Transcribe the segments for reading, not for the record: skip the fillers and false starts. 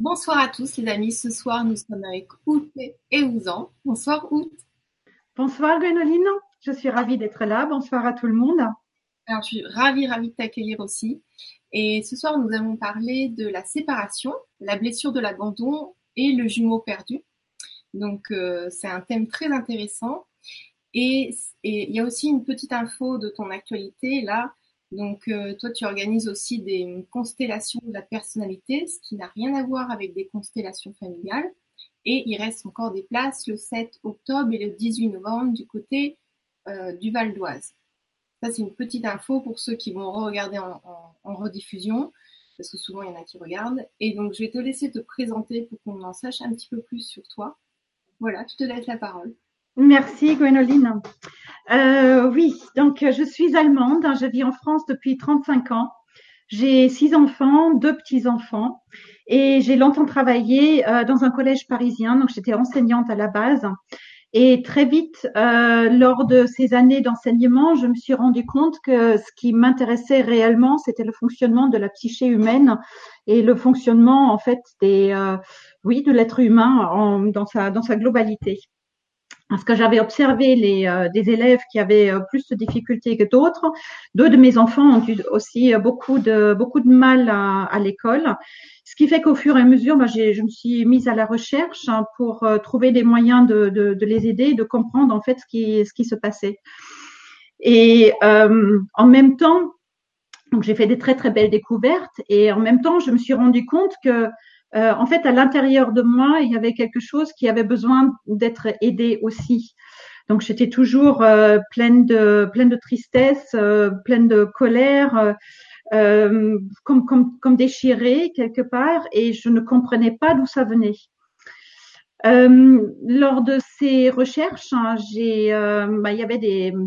Bonsoir à tous les amis, ce soir nous sommes avec Ouzan et Ouzan. Bonsoir Ouzan. Bonsoir Gwenoline, je suis ravie d'être là, bonsoir à tout le monde. Alors je suis ravie de t'accueillir aussi. Et ce soir nous allons parler de la séparation, la blessure de l'abandon et le jumeau perdu. Donc c'est un thème très intéressant. Et il y a aussi une petite info de ton actualité là. Donc, toi, tu organises aussi des constellations de la personnalité, ce qui n'a rien à voir avec des constellations familiales. Et il reste encore des places le 7 octobre et le 18 novembre du côté du Val d'Oise. Ça, c'est une petite info pour ceux qui vont regarder en rediffusion, parce que souvent, il y en a qui regardent. Et donc, je vais te laisser te présenter pour qu'on en sache un petit peu plus sur toi. Voilà, je te laisse la parole. Merci Gwenoline. Oui, donc je suis allemande, je vis en France depuis 35 ans. J'ai 6 enfants, 2 petits-enfants et j'ai longtemps travaillé dans un collège parisien, donc j'étais enseignante à la base. Et très vite, lors de ces années d'enseignement, je me suis rendu compte que ce qui m'intéressait réellement, c'était le fonctionnement de la psyché humaine et le fonctionnement en fait de l'être humain dans sa globalité. Parce que j'avais observé des élèves qui avaient plus de difficultés que d'autres. 2 de mes enfants ont eu aussi beaucoup de mal à l'école. Ce qui fait qu'au fur et à mesure, je me suis mise à la recherche pour trouver des moyens de les aider, de comprendre en fait ce qui se passait. Et en même temps, donc j'ai fait des très très belles découvertes. Et en même temps, je me suis rendu compte que en fait, à l'intérieur de moi, il y avait quelque chose qui avait besoin d'être aidé aussi. Donc, j'étais toujours pleine de tristesse, pleine de colère, comme déchirée quelque part, et je ne comprenais pas d'où ça venait. Lors de ces recherches, il y avait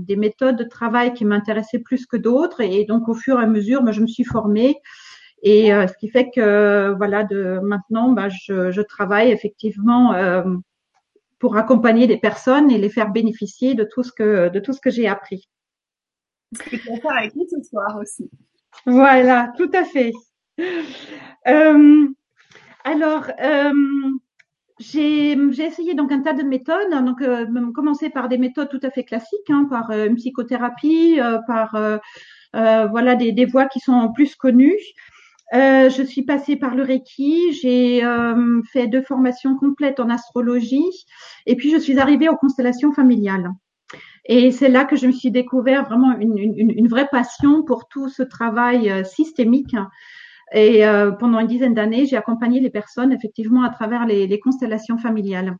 des méthodes de travail qui m'intéressaient plus que d'autres, et donc au fur et à mesure, je me suis formée. Et ce qui fait que maintenant, je travaille effectivement pour accompagner des personnes et les faire bénéficier de tout ce que j'ai appris. Et qu'on part avec nous ce soir aussi. Voilà, tout à fait. J'ai essayé donc un tas de méthodes, donc commencer par des méthodes tout à fait classiques, par une psychothérapie, par des voies qui sont plus connues. Je suis passée par le Reiki, j'ai fait 2 formations complètes en astrologie et puis je suis arrivée aux constellations familiales. Et c'est là que je me suis découvert vraiment une vraie passion pour tout ce travail systémique. Et pendant une dizaine d'années, j'ai accompagné les personnes effectivement à travers les constellations familiales.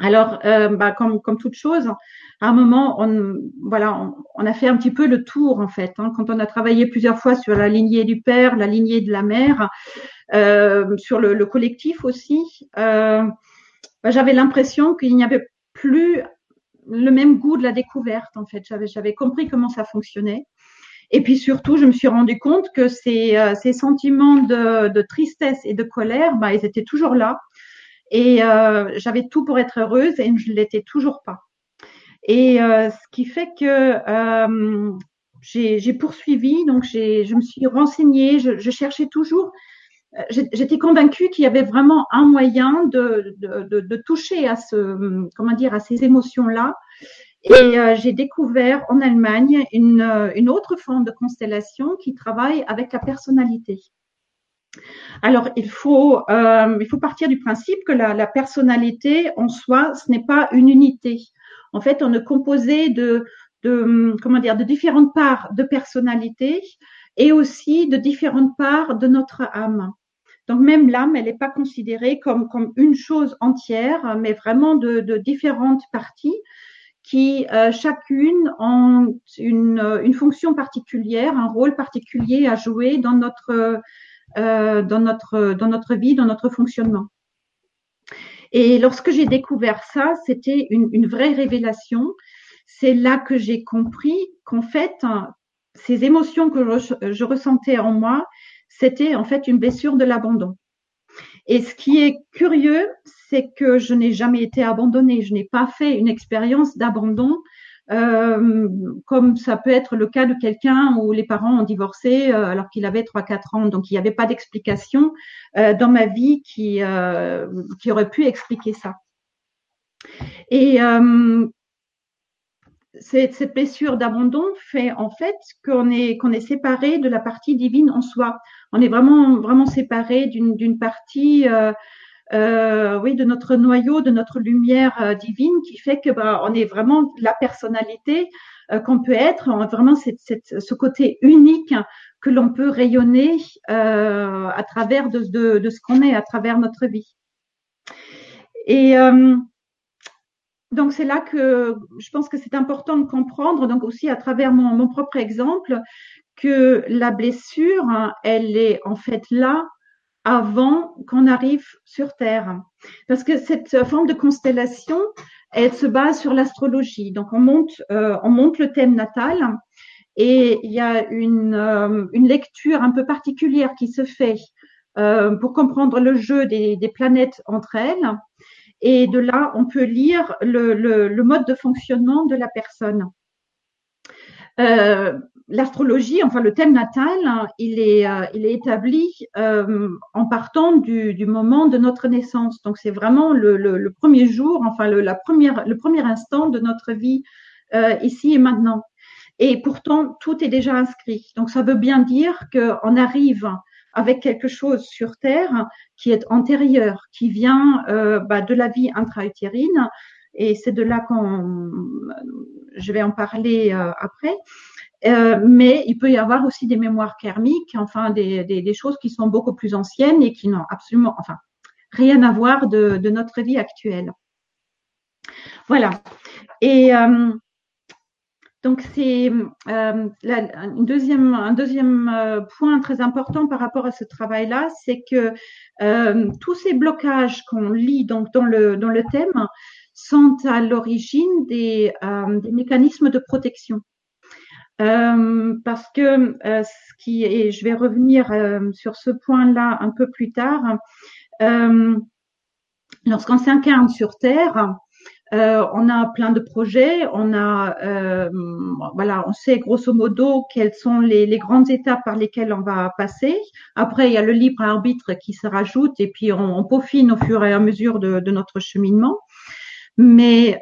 Alors, comme toute chose, à un moment, on a fait un petit peu le tour en fait. Quand on a travaillé plusieurs fois sur la lignée du père, la lignée de la mère, sur le collectif aussi, j'avais l'impression qu'il n'y avait plus le même goût de la découverte en fait. J'avais compris comment ça fonctionnait. Et puis surtout, je me suis rendu compte que ces sentiments de tristesse et de colère, ils étaient toujours là. Et j'avais tout pour être heureuse et je ne l'étais toujours pas. Et ce qui fait que j'ai poursuivi, donc je me suis renseignée, je cherchais toujours. J'étais convaincue qu'il y avait vraiment un moyen de toucher à à ces émotions-là. Et j'ai découvert en Allemagne une autre forme de constellation qui travaille avec la personnalité. Alors, il faut partir du principe que la personnalité en soi, ce n'est pas une unité. En fait, on est composé de différentes parts de personnalité et aussi de différentes parts de notre âme. Donc, même l'âme, elle n'est pas considérée comme une chose entière, mais vraiment de différentes parties qui chacune ont une fonction particulière, un rôle particulier à jouer dans notre vie, dans notre fonctionnement. Et lorsque j'ai découvert ça, c'était une vraie révélation. C'est là que j'ai compris qu'en fait, ces émotions que je ressentais en moi, c'était en fait une blessure de l'abandon. Et ce qui est curieux, c'est que je n'ai jamais été abandonnée. Je n'ai pas fait une expérience d'abandon comme ça peut être le cas de quelqu'un où les parents ont divorcé alors qu'il avait 3-4 ans. Donc, il n'y avait pas d'explication dans ma vie qui aurait pu expliquer ça. Et cette blessure d'abandon fait en fait qu'on est séparé de la partie divine en soi. On est vraiment séparé d'une partie de notre noyau, de notre lumière divine, qui fait que on est vraiment la personnalité qu'on peut être, vraiment ce côté unique que l'on peut rayonner à travers de ce qu'on est, à travers notre vie. Et donc, c'est là que je pense que c'est important de comprendre, donc aussi à travers mon propre exemple, que la blessure, elle est en fait là avant qu'on arrive sur Terre. Parce que cette forme de constellation, elle se base sur l'astrologie. Donc, on monte le thème natal et il y a une lecture un peu particulière qui se fait pour comprendre le jeu des planètes entre elles. Et de là, on peut lire le mode de fonctionnement de la personne. L'astrologie, enfin le thème natal, il est établi en partant du moment de notre naissance. Donc, c'est vraiment le premier jour, enfin le premier instant de notre vie ici et maintenant. Et pourtant, tout est déjà inscrit. Donc, ça veut bien dire qu'on arrive avec quelque chose sur Terre qui est antérieur, qui vient de la vie intra-utérine, et c'est de là je vais en parler après. Mais il peut y avoir aussi des mémoires karmiques, enfin des choses qui sont beaucoup plus anciennes et qui n'ont absolument, enfin, rien à voir de notre vie actuelle. Voilà. Et donc, c'est un deuxième point très important par rapport à ce travail-là, c'est que tous ces blocages qu'on lit donc dans le thème sont à l'origine des mécanismes de protection. Parce que je vais revenir sur ce point-là un peu plus tard, lorsqu'on s'incarne sur Terre, on a plein de projets, on sait grosso modo quelles sont les grandes étapes par lesquelles on va passer. Après, il y a le libre arbitre qui se rajoute et puis on peaufine au fur et à mesure de notre cheminement. Mais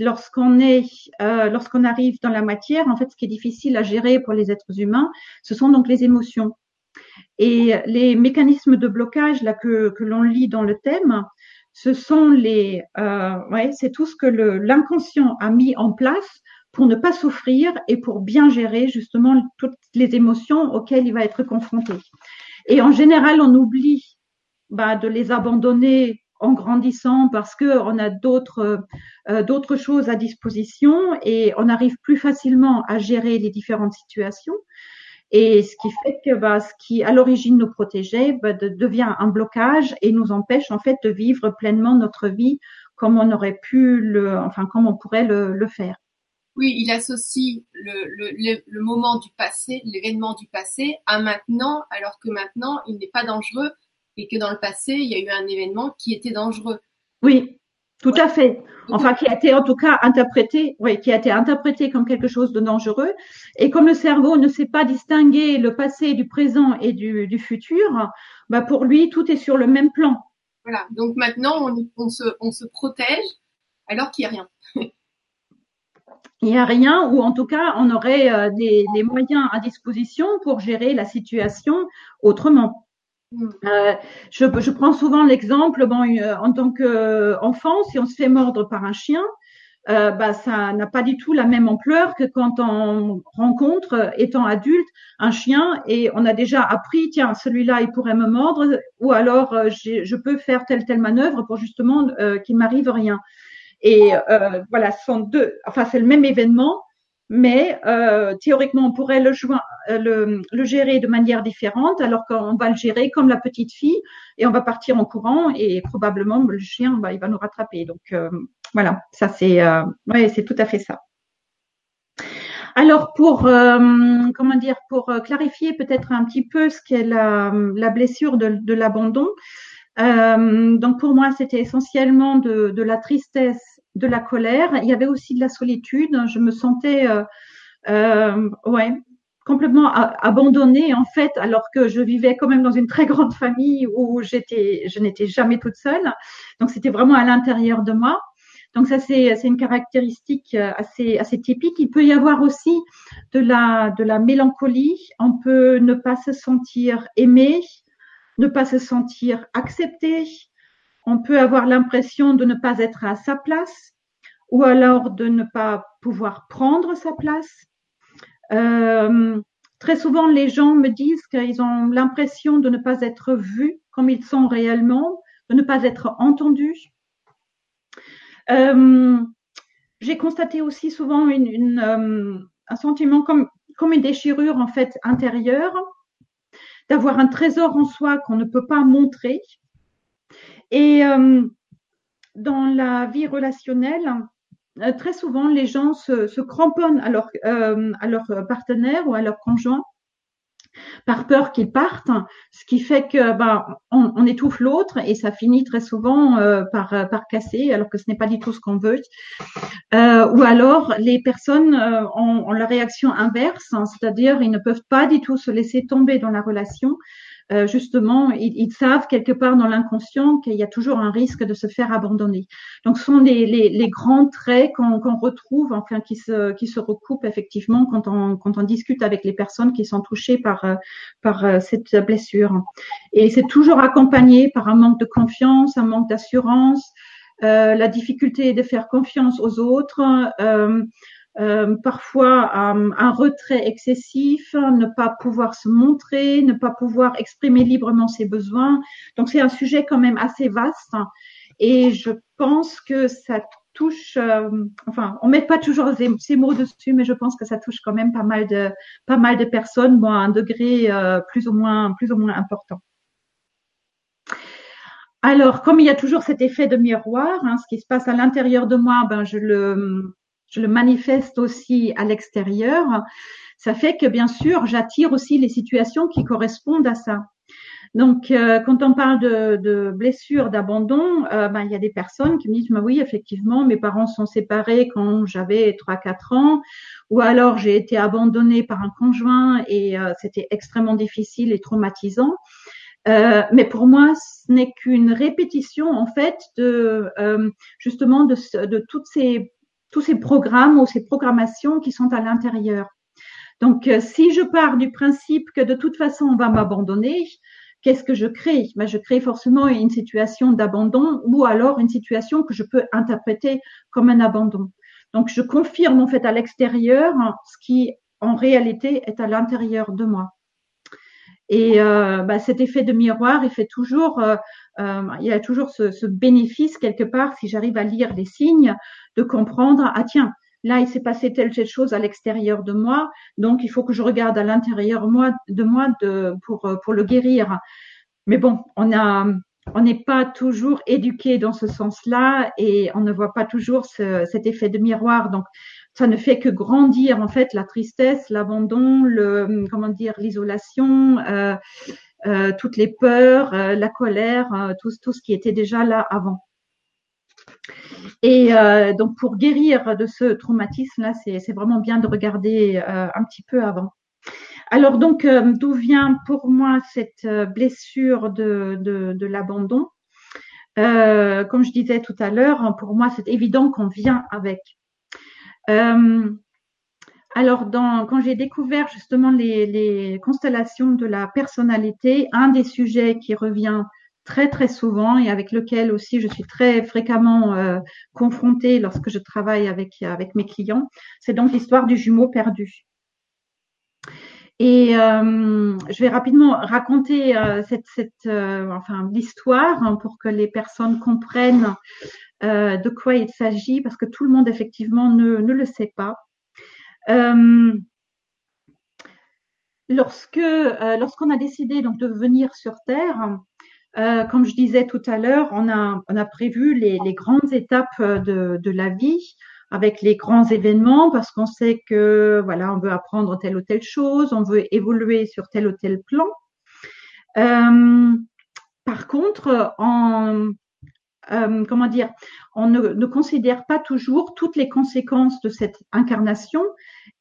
lorsqu'on arrive dans la matière, en fait, ce qui est difficile à gérer pour les êtres humains, ce sont donc les émotions. Et les mécanismes de blocage là que l'on lit dans le thème, ce sont c'est tout ce que l'inconscient a mis en place pour ne pas souffrir et pour bien gérer justement toutes les émotions auxquelles il va être confronté. Et en général, on oublie de les abandonner en grandissant parce que on a d'autres choses à disposition et on arrive plus facilement à gérer les différentes situations. Et ce qui fait que ce qui à l'origine nous protégeait devient un blocage et nous empêche en fait de vivre pleinement notre vie comme on aurait pu comme on pourrait le faire. Oui, il associe le moment du passé, l'événement du passé à maintenant, alors que maintenant il n'est pas dangereux et que dans le passé il y a eu un événement qui était dangereux. Oui. Tout à fait. Enfin, qui a été en tout cas interprété, comme quelque chose de dangereux. Et comme le cerveau ne sait pas distinguer le passé du présent et du futur, pour lui, tout est sur le même plan. Voilà. Donc maintenant, on se protège alors qu'il n'y a rien. Il n'y a rien, ou en tout cas, on aurait des moyens à disposition pour gérer la situation autrement. Je prends souvent l'exemple, en tant qu'enfant, si on se fait mordre par un chien, ça n'a pas du tout la même ampleur que quand on rencontre, étant adulte, un chien et on a déjà appris, tiens, celui-là, il pourrait me mordre, ou alors je peux faire telle manœuvre pour justement qu'il m'arrive rien. Et c'est le même événement. Mais théoriquement, on pourrait le gérer de manière différente, alors qu'on va le gérer comme la petite fille et on va partir en courant et probablement le chien, il va nous rattraper. Donc ça c'est tout à fait ça. Alors pour clarifier peut-être un petit peu ce qu'est la blessure de l'abandon. Donc pour moi, c'était essentiellement de la tristesse de la colère, il y avait aussi de la solitude. Je me sentais complètement abandonnée en fait, alors que je vivais quand même dans une très grande famille où je n'étais jamais toute seule. Donc c'était vraiment à l'intérieur de moi. Donc ça c'est une caractéristique assez typique. Il peut y avoir aussi de la mélancolie. On peut ne pas se sentir aimé, ne pas se sentir accepté. On peut avoir l'impression de ne pas être à sa place ou alors de ne pas pouvoir prendre sa place. Très souvent, les gens me disent qu'ils ont l'impression de ne pas être vus comme ils sont réellement, de ne pas être entendus. J'ai constaté aussi souvent un sentiment comme une déchirure en fait intérieure, d'avoir un trésor en soi qu'on ne peut pas montrer. Et dans la vie relationnelle, très souvent, les gens se cramponnent à leur partenaire ou à leur conjoint par peur qu'ils partent, ce qui fait que on étouffe l'autre et ça finit très souvent par casser, alors que ce n'est pas du tout ce qu'on veut. Ou alors, les personnes ont la réaction inverse, hein, c'est-à-dire ils ne peuvent pas du tout se laisser tomber dans la relation. Justement, ils savent quelque part dans l'inconscient qu'il y a toujours un risque de se faire abandonner. Donc, ce sont les grands traits qu'on retrouve, enfin, qui se recoupent effectivement quand on discute avec les personnes qui sont touchées par cette blessure. Et c'est toujours accompagné par un manque de confiance, un manque d'assurance, la difficulté de faire confiance aux autres, parfois un retrait excessif, ne pas pouvoir se montrer, ne pas pouvoir exprimer librement ses besoins. Donc c'est un sujet quand même assez vaste et je pense que ça touche, on met pas toujours ces mots dessus, mais je pense que ça touche quand même pas mal de personnes, bon, à un degré plus ou moins important. Alors comme il y a toujours cet effet de miroir, hein, ce qui se passe à l'intérieur de moi, je le manifeste aussi à l'extérieur. Ça fait que, bien sûr, j'attire aussi les situations qui correspondent à ça. Donc, quand on parle de blessure, d'abandon, il y a des personnes qui me disent « Oui, effectivement, mes parents sont séparés quand j'avais 3-4 ans. » Ou alors, j'ai été abandonnée par un conjoint et c'était extrêmement difficile et traumatisant. Mais pour moi, ce n'est qu'une répétition, en fait, de tous ces programmes ou ces programmations qui sont à l'intérieur. Donc, si je pars du principe que de toute façon, on va m'abandonner, qu'est-ce que je crée ? Je crée forcément une situation d'abandon ou alors une situation que je peux interpréter comme un abandon. Donc, je confirme en fait à l'extérieur ce qui, en réalité, est à l'intérieur de moi. Et cet effet de miroir, il fait toujours… il y a toujours ce bénéfice quelque part, si j'arrive à lire les signes, de comprendre « Ah tiens, là il s'est passé telle chose à l'extérieur de moi, donc il faut que je regarde à l'intérieur pour le guérir. » Mais bon, on n'est pas toujours éduqué dans ce sens-là et on ne voit pas toujours cet effet de miroir. Donc, ça ne fait que grandir en fait la tristesse, l'abandon, l'isolation, toutes les peurs, la colère, tout ce qui était déjà là avant. Et donc, pour guérir de ce traumatisme-là, c'est vraiment bien de regarder un petit peu avant. Alors donc, d'où vient pour moi cette blessure de l'abandon ? Comme je disais tout à l'heure, pour moi, c'est évident qu'on vient avec. Alors, quand j'ai découvert justement les constellations de la personnalité, un des sujets qui revient très très souvent et avec lequel aussi je suis très fréquemment confrontée lorsque je travaille avec mes clients, c'est donc l'histoire du jumeau perdu. Et je vais rapidement raconter l'histoire, hein, pour que les personnes comprennent de quoi il s'agit, parce que tout le monde effectivement ne le sait pas. Lorsqu'on a décidé donc de venir sur Terre, comme je disais tout à l'heure, on a prévu les grandes étapes de la vie avec les grands événements, parce qu'on sait que voilà, on veut apprendre telle ou telle chose, on veut évoluer sur tel ou tel plan. Par contre, comment dire, on ne considère pas toujours toutes les conséquences de cette incarnation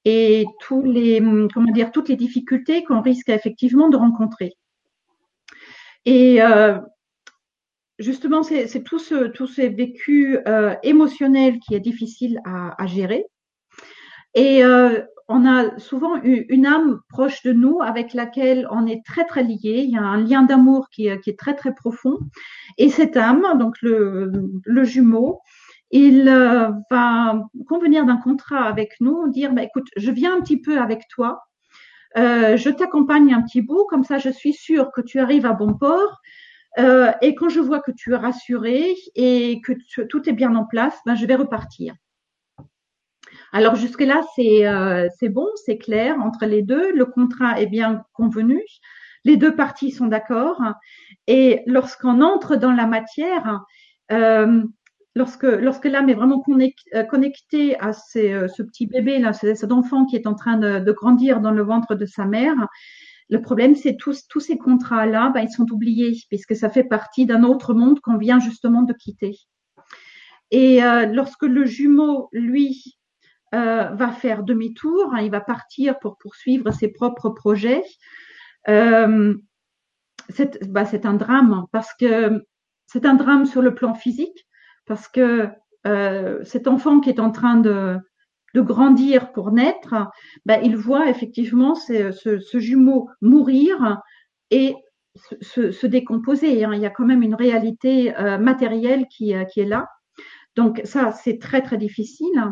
et tous les, comment dire, toutes les difficultés qu'on risque effectivement de rencontrer. Et justement, c'est tout ce vécu émotionnel qui est difficile à gérer. Et on a souvent une âme proche de nous avec laquelle on est très, très lié. Il y a un lien d'amour qui est très, très profond. Et cette âme, donc le jumeau, il va convenir d'un contrat avec nous, dire, bah, écoute, je viens un petit peu avec toi, je t'accompagne un petit bout, comme ça je suis sûre que tu arrives à bon port. Et quand je vois que tu es rassuré et que tout est bien en place, ben, je vais repartir. Alors jusque-là, c'est bon, c'est clair entre les deux. Le contrat est bien convenu. Les deux parties sont d'accord. Et lorsqu'on entre dans la matière, lorsque l'âme est vraiment connectée à ce petit bébé, là, cet enfant qui est en train de grandir dans le ventre de sa mère, le problème, c'est tous ces contrats-là, ben, ils sont oubliés puisque ça fait partie d'un autre monde qu'on vient justement de quitter. Et lorsque le jumeau, lui, va faire demi-tour, hein, il va partir pour poursuivre ses propres projets. C'est un drame parce que c'est un drame sur le plan physique parce que cet enfant qui est en train de grandir pour naître, ben, il voit effectivement ce jumeau mourir et se décomposer. Hein. Il y a quand même une réalité matérielle qui est là. Donc ça, c'est très, très difficile.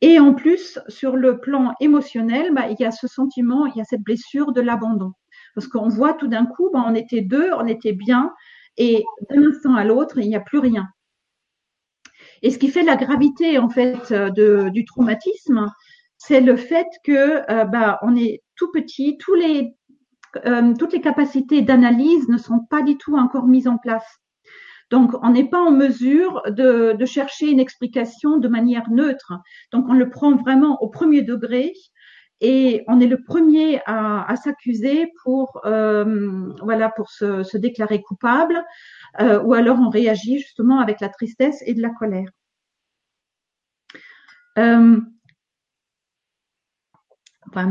Et en plus, sur le plan émotionnel, bah, il y a ce sentiment, il y a cette blessure de l'abandon. Parce qu'on voit tout d'un coup, bah, on était deux, on était bien, et d'un instant à l'autre, il n'y a plus rien. Et ce qui fait la gravité, en fait, du traumatisme, c'est le fait que bah, on est tout petit, toutes les capacités d'analyse ne sont pas du tout encore mises en place. Donc, on n'est pas en mesure de chercher une explication de manière neutre. Donc, on le prend vraiment au premier degré et on est le premier à s'accuser pour se déclarer coupable ou alors on réagit justement avec la tristesse et de la colère. Un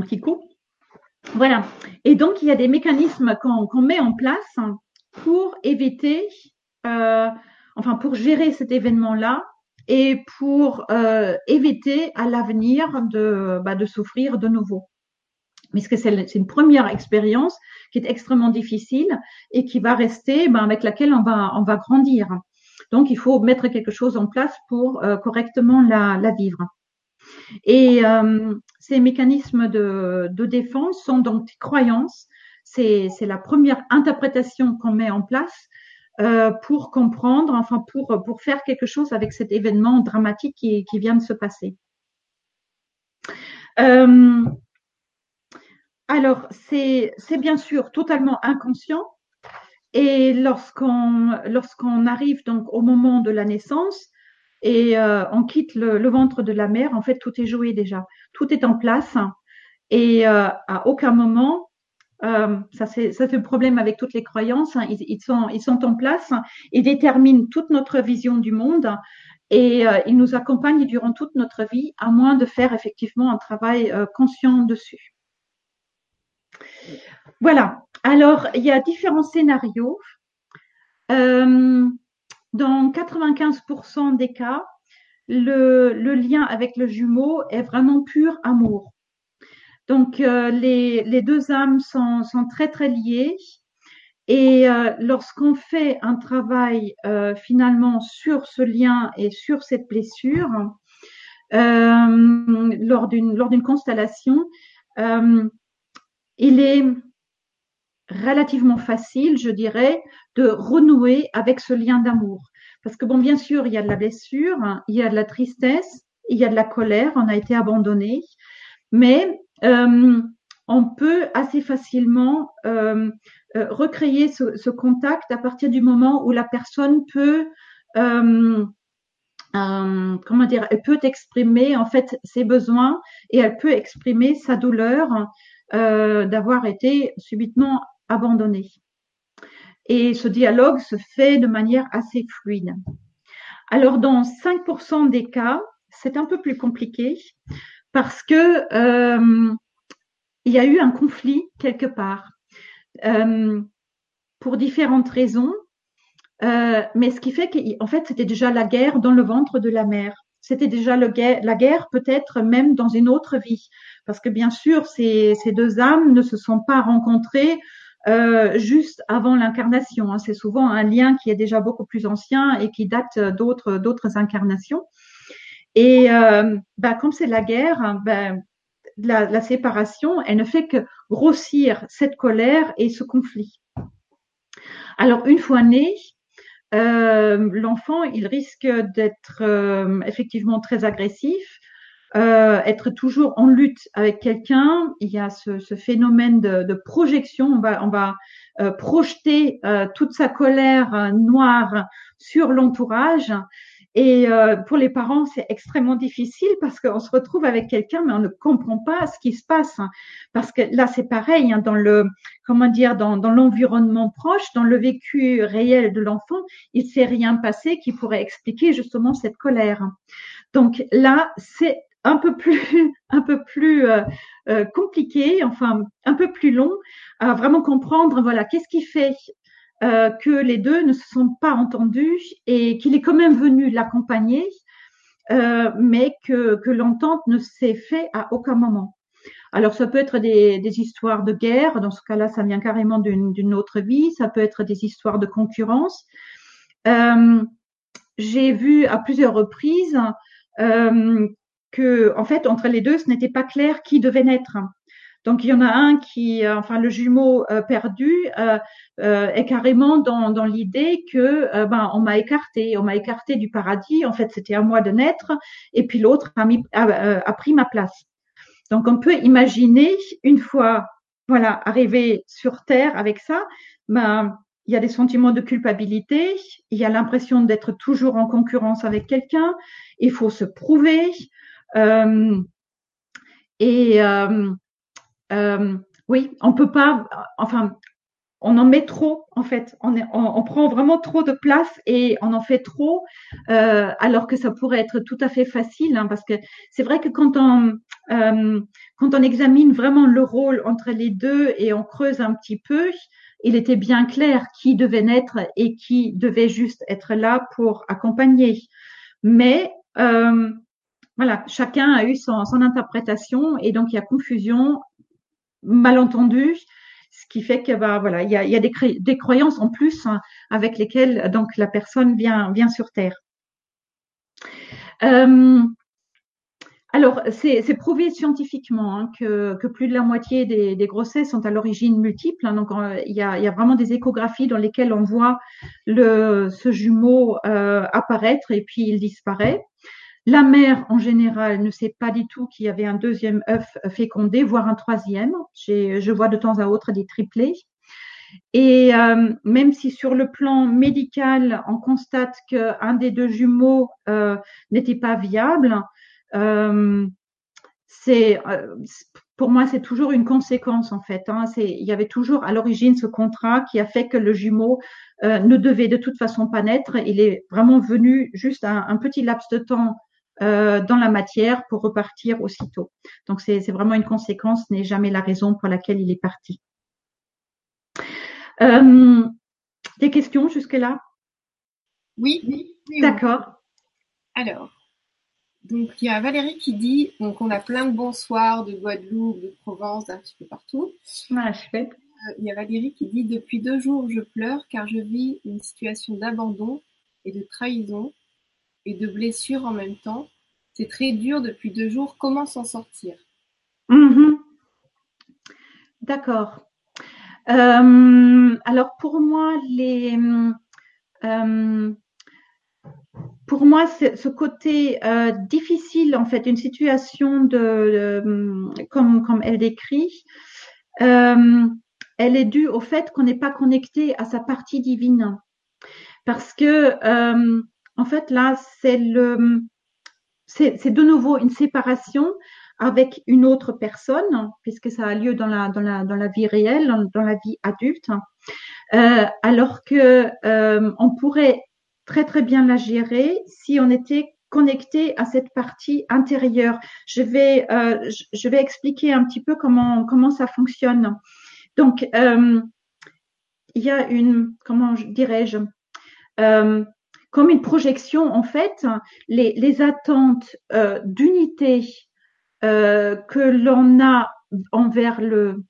petit coup. Voilà. Et donc, il y a des mécanismes qu'on met en place pour éviter… pour gérer cet événement-là et pour éviter à l'avenir de souffrir de nouveau. Puisque c'est une première expérience qui est extrêmement difficile et qui va rester, avec laquelle on va grandir. Donc, il faut mettre quelque chose en place pour correctement la vivre. Et ces mécanismes de défense sont donc des croyances. C'est la première interprétation qu'on met en place pour comprendre, pour faire quelque chose avec cet événement dramatique qui vient de se passer. Alors, c'est bien sûr totalement inconscient et lorsqu'on arrive donc au moment de la naissance et on quitte le ventre de la mère, en fait, tout est joué déjà, tout est en place et à aucun moment… ça c'est le problème avec toutes les croyances, hein. Ils sont en place, hein. Ils déterminent toute notre vision du monde et ils nous accompagnent durant toute notre vie, à moins de faire effectivement un travail conscient dessus. Voilà, alors il y a différents scénarios. Dans 95% des cas, le lien avec le jumeau est vraiment pur amour. Donc, les deux âmes sont très, très liées et lorsqu'on fait un travail finalement sur ce lien et sur cette blessure, lors d'une constellation, il est relativement facile, je dirais, de renouer avec ce lien d'amour. Parce que, bien sûr, il y a de la blessure, hein, il y a de la tristesse, il y a de la colère, on a été abandonné, mais… on peut assez facilement recréer ce contact à partir du moment où la personne peut, elle peut exprimer en fait ses besoins et elle peut exprimer sa douleur d'avoir été subitement abandonnée. Et ce dialogue se fait de manière assez fluide. Alors, dans 5% des cas, c'est un peu plus compliqué parce que il y a eu un conflit quelque part pour différentes raisons. Mais ce qui fait qu'en fait, c'était déjà la guerre dans le ventre de la mère. C'était déjà la guerre peut-être même dans une autre vie. Parce que bien sûr, ces deux âmes ne se sont pas rencontrées juste avant l'incarnation, hein. C'est souvent un lien qui est déjà beaucoup plus ancien et qui date d'autres incarnations. Et comme c'est la guerre, la séparation, elle ne fait que grossir cette colère et ce conflit. Alors, une fois né, l'enfant, il risque d'être effectivement très agressif, être toujours en lutte avec quelqu'un. Il y a ce phénomène de projection. On va projeter toute sa colère noire sur l'entourage. Et pour les parents, c'est extrêmement difficile parce qu'on se retrouve avec quelqu'un, mais on ne comprend pas ce qui se passe. Parce que là, c'est pareil, hein, dans l'environnement proche, dans le vécu réel de l'enfant, il ne s'est rien passé qui pourrait expliquer justement cette colère. Donc là, c'est un peu plus compliqué, enfin un peu plus long à vraiment comprendre. Voilà, qu'est-ce qui fait que les deux ne se sont pas entendus et qu'il est quand même venu l'accompagner, mais que l'entente ne s'est faite à aucun moment. Alors, ça peut être des histoires de guerre. Dans ce cas-là, ça vient carrément d'une autre vie. Ça peut être des histoires de concurrence. J'ai vu à plusieurs reprises que, en fait, entre les deux, ce n'était pas clair qui devait naître. Donc, il y en a un qui, le jumeau perdu, est carrément dans l'idée que, on m'a écarté du paradis. En fait, c'était à moi de naître. Et puis l'autre a pris ma place. Donc, on peut imaginer une fois, arrivé sur Terre avec ça, il y a des sentiments de culpabilité. Il y a l'impression d'être toujours en concurrence avec quelqu'un. Il faut se prouver. On peut pas. Enfin, on en met trop en fait. On prend vraiment trop de place et on en fait trop, alors que ça pourrait être tout à fait facile. Hein, parce que c'est vrai que quand on examine vraiment le rôle entre les deux et on creuse un petit peu, il était bien clair qui devait naître et qui devait juste être là pour accompagner. Mais chacun a eu son interprétation et donc il y a confusion, malentendu, ce qui fait que il y a des croyances en plus, hein, avec lesquelles donc la personne vient sur Terre. Alors c'est prouvé scientifiquement, hein, que plus de la moitié des grossesses sont à l'origine multiple, hein, donc il y a vraiment des échographies dans lesquelles on voit ce jumeau apparaître et puis il disparaît. La mère, en général, ne sait pas du tout qu'il y avait un deuxième œuf fécondé, voire un troisième. Je vois de temps à autre des triplés. Et même si sur le plan médical, on constate qu'un des deux jumeaux n'était pas viable, pour moi, c'est toujours une conséquence en fait. Hein. Il y avait toujours à l'origine ce contrat qui a fait que le jumeau ne devait de toute façon pas naître. Il est vraiment venu juste un petit laps de temps dans la matière pour repartir aussitôt. Donc c'est vraiment une conséquence, ce n'est jamais la raison pour laquelle il est parti. Des questions jusque-là ? Oui. D'accord. Alors, donc il y a Valérie qui dit donc on a plein de bonsoirs de Guadeloupe, de Provence, d'un petit peu partout. Voilà, chouette. Il y a Valérie qui dit « Depuis 2 jours, je pleure car je vis une situation d'abandon et de trahison et de blessure en même temps. C'est très dur depuis 2 jours. Comment s'en sortir ?» Mm-hmm. D'accord. Alors, pour moi, ce côté difficile, en fait, une situation comme elle décrit, elle est due au fait qu'on n'est pas connecté à sa partie divine. Parce que, en fait, là, c'est de nouveau une séparation avec une autre personne, puisque ça a lieu dans la vie réelle, dans la vie adulte. Alors que on pourrait très très bien la gérer si on était connecté à cette partie intérieure. Je vais expliquer un petit peu comment ça fonctionne. Donc il y a une, comme une projection en fait, les attentes d'unité que l'on a envers le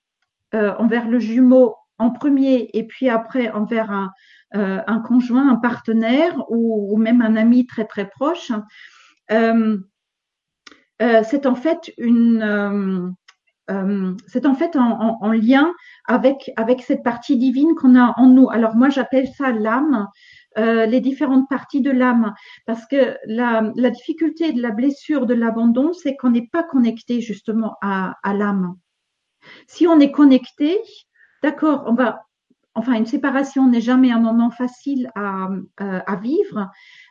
jumeau en premier et puis après envers un conjoint, un partenaire ou même un ami très très proche, c'est en fait en lien avec cette partie divine qu'on a en nous. Alors moi j'appelle ça l'âme, les différentes parties de l'âme, parce que la difficulté de la blessure, de l'abandon, c'est qu'on n'est pas connecté justement à l'âme. Si on est connecté, d'accord, une séparation n'est jamais un moment facile à vivre,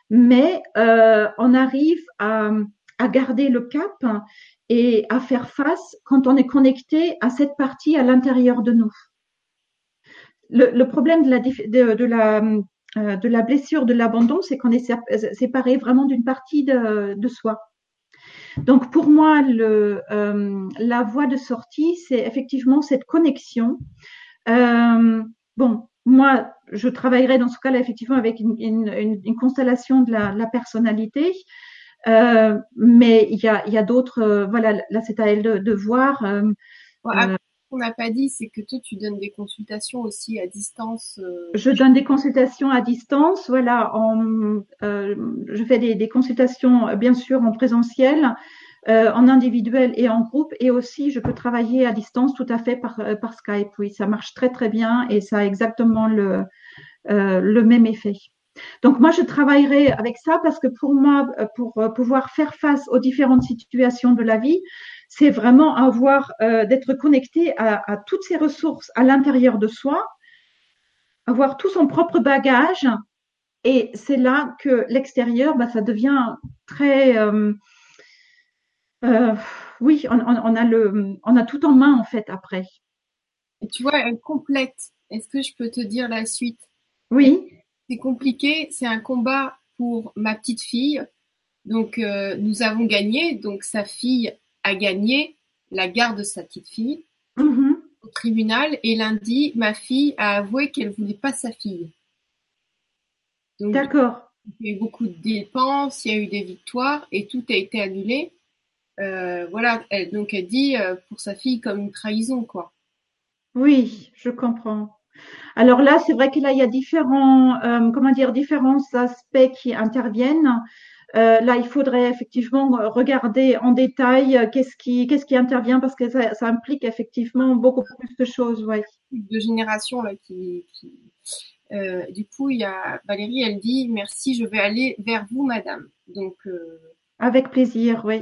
mais on arrive à garder le cap et à faire face quand on est connecté à cette partie à l'intérieur de nous. Le problème de la blessure, de l'abandon, c'est qu'on est séparé vraiment d'une partie de soi. Donc pour moi, la voie de sortie, c'est effectivement cette connexion. Moi, je travaillerai dans ce cas-là effectivement avec une constellation de la personnalité, mais il y a d'autres. Là, c'est à elle de voir. On n'a pas dit, c'est que toi tu donnes des consultations aussi à distance. Je donne des consultations à distance, je fais des consultations bien sûr en présentiel, en individuel et en groupe, et aussi je peux travailler à distance tout à fait par Skype. Oui, ça marche très très bien et ça a exactement le même effet. Donc moi je travaillerai avec ça parce que pour moi, pour pouvoir faire face aux différentes situations de la vie, c'est vraiment d'être connecté à toutes ces ressources à l'intérieur de soi, avoir tout son propre bagage, et c'est là que l'extérieur, ça devient très… on a tout en main en fait après. Et tu vois, elle complète. Est-ce que je peux te dire la suite? Oui. C'est compliqué, c'est un combat pour ma petite fille. Donc nous avons gagné, donc sa fille a gagné la garde de sa petite fille au tribunal, et lundi, ma fille a avoué qu'elle voulait pas sa fille. Donc, d'accord. Il y a eu beaucoup de dépenses, il y a eu des victoires et tout a été annulé. Elle dit pour sa fille comme une trahison, quoi. Oui, je comprends. Alors là, c'est vrai que là, il y a différents aspects qui interviennent. Là, il faudrait effectivement regarder en détail qu'est-ce qui intervient, parce que ça implique effectivement beaucoup plus de choses, ouais. De génération là qui du coup, il y a Valérie, elle dit merci, je vais aller vers vous, madame. Donc avec plaisir, oui.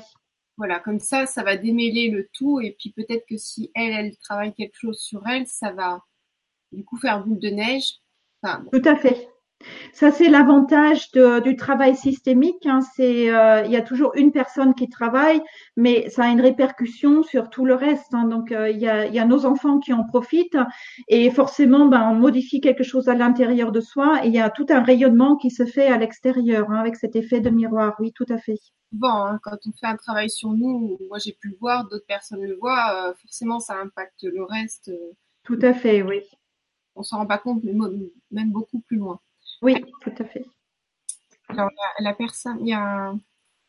Voilà, comme ça, ça va démêler le tout, et puis peut-être que si elle travaille quelque chose sur elle, ça va du coup faire boule de neige. Tout à fait. Ça, c'est l'avantage du travail systémique, hein. Il y a toujours une personne qui travaille, mais ça a une répercussion sur tout le reste, hein. Donc, il y a nos enfants qui en profitent, et forcément, on modifie quelque chose à l'intérieur de soi, et il y a tout un rayonnement qui se fait à l'extérieur, hein, avec cet effet de miroir. Oui, tout à fait. Quand on fait un travail sur nous, moi j'ai pu le voir, d'autres personnes le voient, forcément ça impacte le reste. Tout à fait, oui. On s'en rend pas compte, même beaucoup plus loin. Oui, tout à fait. Alors, il y a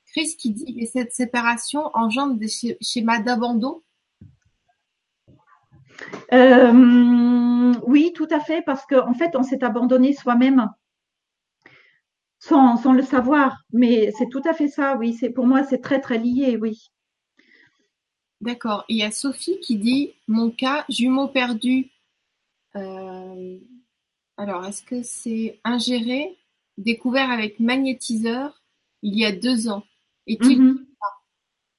Chris qui dit que cette séparation engendre des schémas d'abandon. Oui, tout à fait, parce qu'en fait, on s'est abandonné soi-même sans le savoir. Mais c'est tout à fait ça, oui. Pour moi, c'est très, très lié, oui. D'accord. Et il y a Sophie qui dit « Mon cas, jumeau perdu ». Alors, est-ce que c'est ingéré, découvert avec magnétiseur il y a 2 ans? Est-il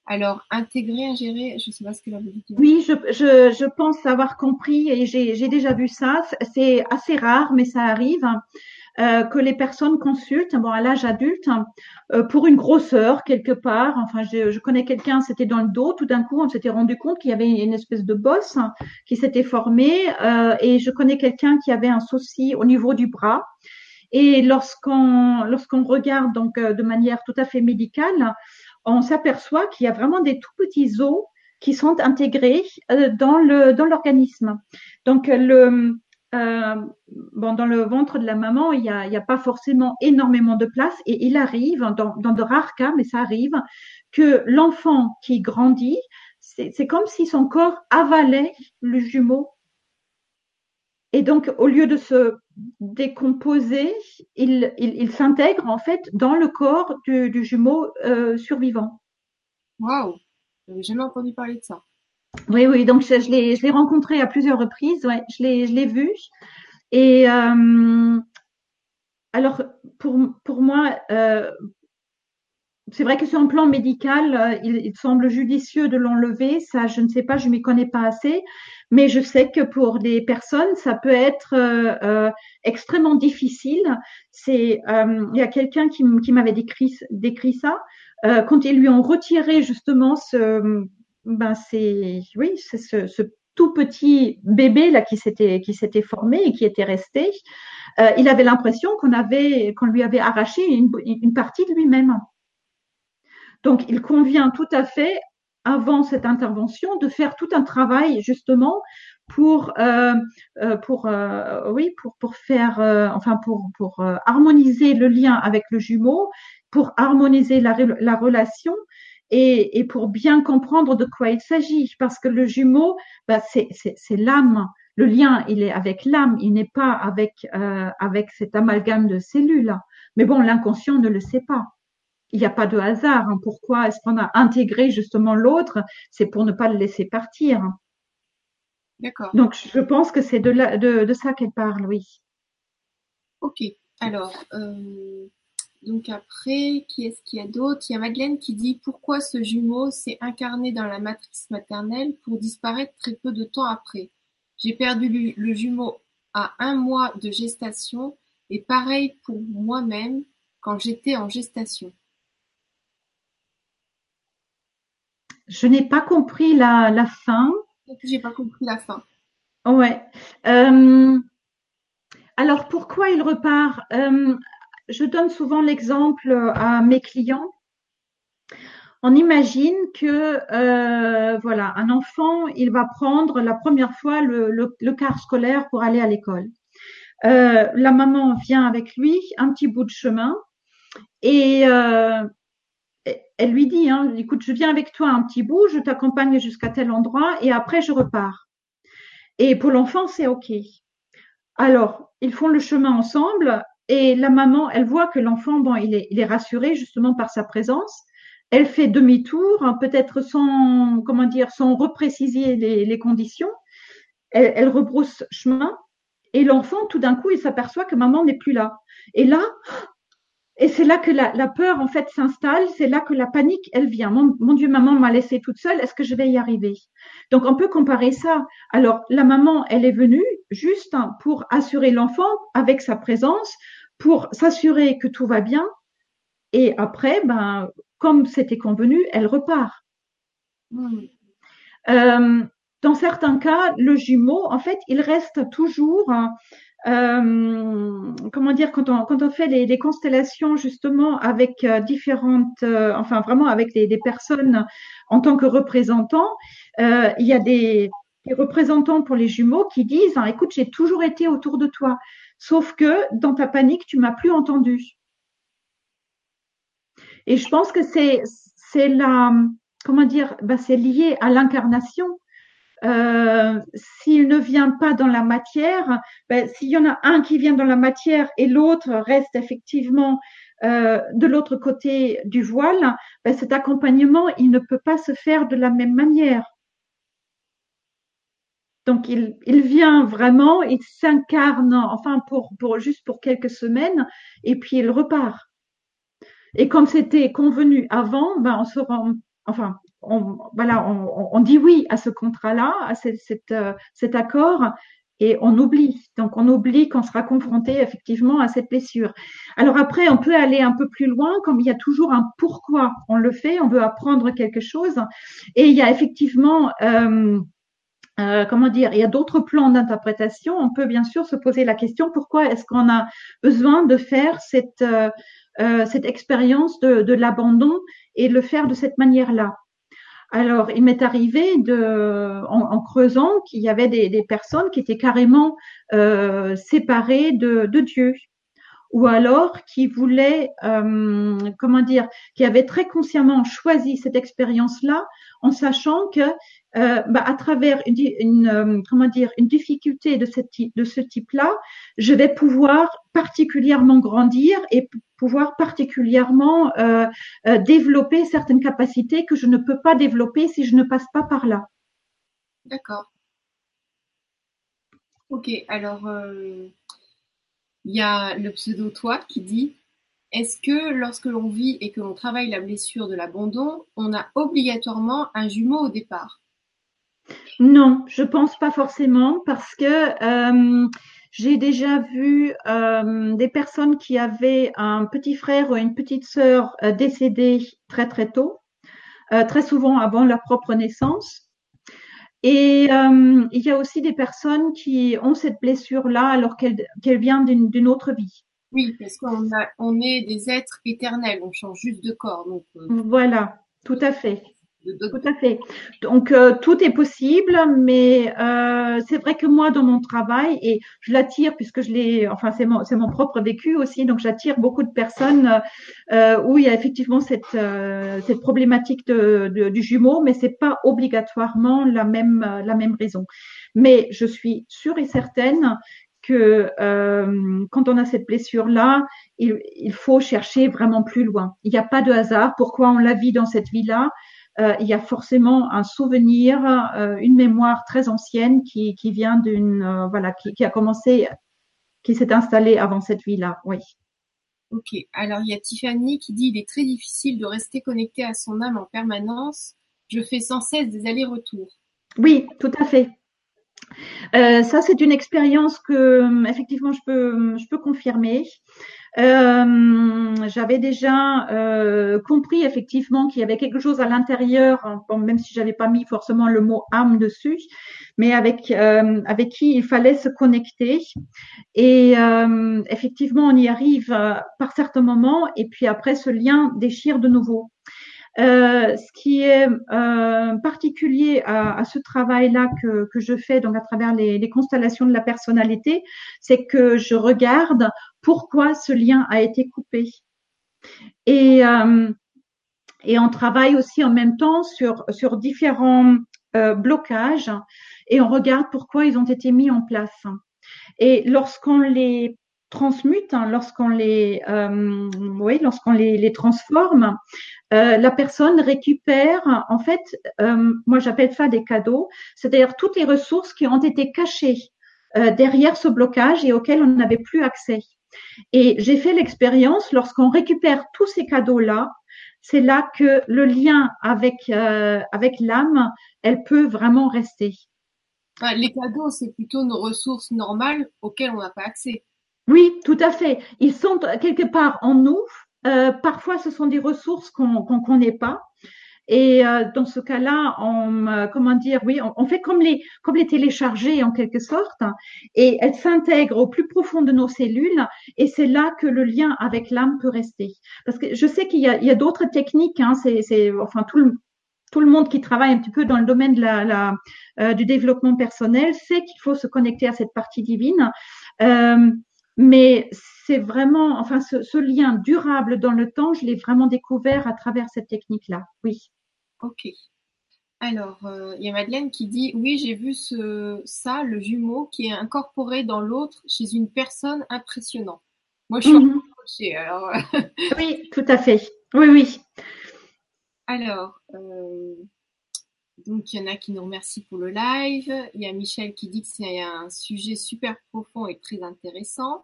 Alors, intégré, ingéré, je ne sais pas ce que l'on veut dire. Oui, je pense avoir compris, et j'ai déjà vu ça. C'est assez rare, mais ça arrive, que les personnes consultent, à l'âge adulte, pour une grosseur quelque part. Enfin, je connais quelqu'un, c'était dans le dos. Tout d'un coup, on s'était rendu compte qu'il y avait une espèce de bosse qui s'était formée. Et je connais quelqu'un qui avait un souci au niveau du bras. Et lorsqu'on regarde donc de manière tout à fait médicale, on s'aperçoit qu'il y a vraiment des tout petits os qui sont intégrés dans l'organisme. Donc dans le ventre de la maman, il y a pas forcément énormément de place, et il arrive, dans de rares cas, mais ça arrive, que l'enfant qui grandit, c'est comme si son corps avalait le jumeau. Et donc, au lieu de se décomposer, il s'intègre en fait dans le corps du jumeau survivant. Waouh, j'avais jamais entendu parler de ça. Oui, oui, donc je l'ai rencontré à plusieurs reprises, ouais, je l'ai vu. Et alors, pour moi, c'est vrai que sur un plan médical, il semble judicieux de l'enlever. Ça, je ne sais pas, je m'y connais pas assez, mais je sais que pour des personnes, ça peut être extrêmement difficile. Il y a quelqu'un qui m'avait décrit ça quand ils lui ont retiré justement ce tout petit bébé là qui s'était formé et qui était resté. Il avait l'impression qu'on lui avait arraché une partie de lui-même. Donc, il convient tout à fait, avant cette intervention, de faire tout un travail justement pour harmoniser le lien avec le jumeau, pour harmoniser la relation et pour bien comprendre de quoi il s'agit, parce que le jumeau, c'est l'âme. Le lien, il est avec l'âme, il n'est pas avec cet amalgame de cellules. Mais bon, l'inconscient ne le sait pas. Il n'y a pas de hasard. Pourquoi est-ce qu'on a intégré justement l'autre? C'est pour ne pas le laisser partir. D'accord. Donc, je pense que c'est de ça qu'elle parle, oui. Ok. Alors, donc après, qui est-ce qu'il y a d'autre? Il y a Madeleine qui dit « Pourquoi ce jumeau s'est incarné dans la matrice maternelle pour disparaître très peu de temps après? J'ai perdu le jumeau à 1 mois de gestation et pareil pour moi-même quand j'étais en gestation. » Je n'ai pas compris la fin. J'ai pas compris la fin. Ouais. Alors, pourquoi il repart? Je donne souvent l'exemple à mes clients. On imagine que, un enfant, il va prendre la première fois le car scolaire pour aller à l'école. La maman vient avec lui un petit bout de chemin et elle lui dit, écoute, je viens avec toi un petit bout, je t'accompagne jusqu'à tel endroit et après je repars. Et pour l'enfant, c'est OK. Alors, ils font le chemin ensemble et la maman, elle voit que l'enfant, il est rassuré justement par sa présence. Elle fait demi-tour, peut-être sans repréciser les conditions. Elle rebrousse chemin et l'enfant, tout d'un coup, il s'aperçoit que maman n'est plus là. Et là… Et c'est là que la peur, en fait, s'installe. C'est là que la panique, elle vient. Mon Dieu, maman m'a laissée toute seule. Est-ce que je vais y arriver? Donc, on peut comparer ça. Alors, la maman, elle est venue juste pour assurer l'enfant avec sa présence, pour s'assurer que tout va bien. Et après, comme c'était convenu, elle repart. Mmh. Dans certains cas, le jumeau, en fait, il reste toujours… quand on fait les constellations justement avec avec des personnes en tant que représentants, il y a des représentants pour les jumeaux qui disent écoute, j'ai toujours été autour de toi, sauf que dans ta panique tu m'as plus entendu. Et je pense que c'est lié à l'incarnation. S'il ne vient pas dans la matière, s'il y en a un qui vient dans la matière et l'autre reste effectivement de l'autre côté du voile, cet accompagnement, il ne peut pas se faire de la même manière. Donc, il vient vraiment, il s'incarne, juste pour quelques semaines, et puis il repart. Et comme c'était convenu avant, on dit oui à ce contrat-là, à cet accord, et on oublie. Donc, on oublie qu'on sera confronté effectivement à cette blessure. Alors après, on peut aller un peu plus loin, comme il y a toujours un pourquoi on le fait, on veut apprendre quelque chose. Et il y a effectivement il y a d'autres plans d'interprétation. On peut bien sûr se poser la question pourquoi est-ce qu'on a besoin de faire cette expérience de l'abandon et le faire de cette manière-là. Alors, il m'est arrivé en creusant qu'il y avait des personnes qui étaient carrément séparées de Dieu, ou alors qui voulaient, qui avaient très consciemment choisi cette expérience-là en sachant que, à travers une difficulté de ce type-là, je vais pouvoir particulièrement grandir et pouvoir particulièrement développer certaines capacités que je ne peux pas développer si je ne passe pas par là. D'accord. Ok, alors... Il y a le pseudo-toi qui dit « Est-ce que lorsque l'on vit et que l'on travaille la blessure de l'abandon, on a obligatoirement un jumeau au départ ?» Non, je pense pas forcément parce que j'ai déjà vu des personnes qui avaient un petit frère ou une petite sœur décédée très très tôt, très souvent avant leur propre naissance. Et il y a aussi des personnes qui ont cette blessure-là alors qu'elle vient d'une autre vie. Oui, parce qu'on est des êtres éternels, on change juste de corps. Donc, voilà, tout à fait. Tout à fait. Donc, tout est possible, mais c'est vrai que moi, dans mon travail, et je l'attire puisque c'est mon propre vécu aussi, donc j'attire beaucoup de personnes où il y a effectivement cette problématique du jumeau, mais c'est pas obligatoirement la même raison. Mais je suis sûre et certaine que quand on a cette blessure-là, il faut chercher vraiment plus loin. Il n'y a pas de hasard. Pourquoi on la vit dans cette vie-là? Il y a forcément un souvenir, une mémoire très ancienne qui vient qui s'est installée avant cette vie-là, oui. Ok, alors il y a Tiffany qui dit « Il est très difficile de rester connecté à son âme en permanence. Je fais sans cesse des allers-retours. » Oui, tout à fait. Ça, c'est une expérience que effectivement je peux confirmer. J'avais déjà compris effectivement qu'il y avait quelque chose à l'intérieur, même si j'avais pas mis forcément le mot âme dessus, mais avec qui il fallait se connecter. Et effectivement, on y arrive par certains moments, et puis après, ce lien déchire de nouveau. Ce qui est particulier à ce travail-là que je fais donc à travers les constellations de la personnalité, c'est que je regarde pourquoi ce lien a été coupé. Et on travaille aussi en même temps sur différents blocages et on regarde pourquoi ils ont été mis en place. Et lorsqu'on les transmute, lorsqu'on les transforme, la personne récupère, en fait, moi j'appelle ça des cadeaux, c'est-à-dire toutes les ressources qui ont été cachées derrière ce blocage et auxquelles on n'avait plus accès. Et j'ai fait l'expérience, lorsqu'on récupère tous ces cadeaux-là, c'est là que le lien avec l'âme, elle peut vraiment rester. Enfin, les cadeaux, c'est plutôt nos ressources normales auxquelles on n'a pas accès. Oui, tout à fait. Ils sont quelque part en nous. Parfois, ce sont des ressources qu'on connaît pas. Et dans ce cas-là, on fait comme les télécharger en quelque sorte. Et elles s'intègrent au plus profond de nos cellules. Et c'est là que le lien avec l'âme peut rester. Parce que je sais qu'il y a d'autres techniques. Hein, tout le monde qui travaille un petit peu dans le domaine du développement personnel sait qu'il faut se connecter à cette partie divine. Mais c'est vraiment, ce lien durable dans le temps, je l'ai vraiment découvert à travers cette technique-là, oui. Ok. Alors, il y a Madeleine qui dit « Oui, j'ai vu le jumeau qui est incorporé dans l'autre chez une personne impressionnante. » Moi, je suis accrochée, alors… Oui, tout à fait. Oui, oui. Alors… Donc, il y en a qui nous remercient pour le live. Il y a Michel qui dit que c'est un sujet super profond et très intéressant.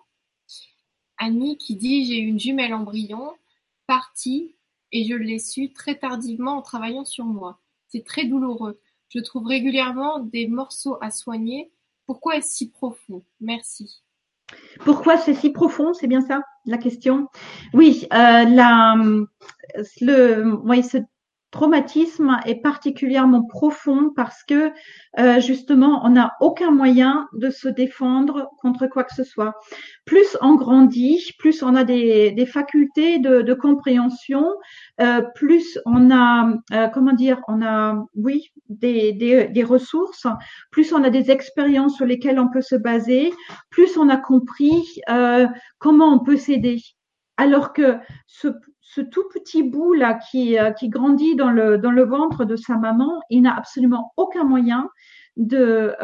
Annie qui dit « J'ai une jumelle embryon partie et je l'ai su très tardivement en travaillant sur moi. C'est très douloureux. Je trouve régulièrement des morceaux à soigner. Pourquoi est-ce si profond? Merci. » Pourquoi c'est si profond? C'est bien ça la question? Oui, traumatisme est particulièrement profond parce que justement, on n'a aucun moyen de se défendre contre quoi que ce soit. Plus on grandit, plus on a des facultés de compréhension, plus on a, des ressources, plus on a des expériences sur lesquelles on peut se baser, plus on a compris comment on peut s'aider. Alors que ce tout petit bout là qui grandit dans le ventre de sa maman, il n'a absolument aucun moyen de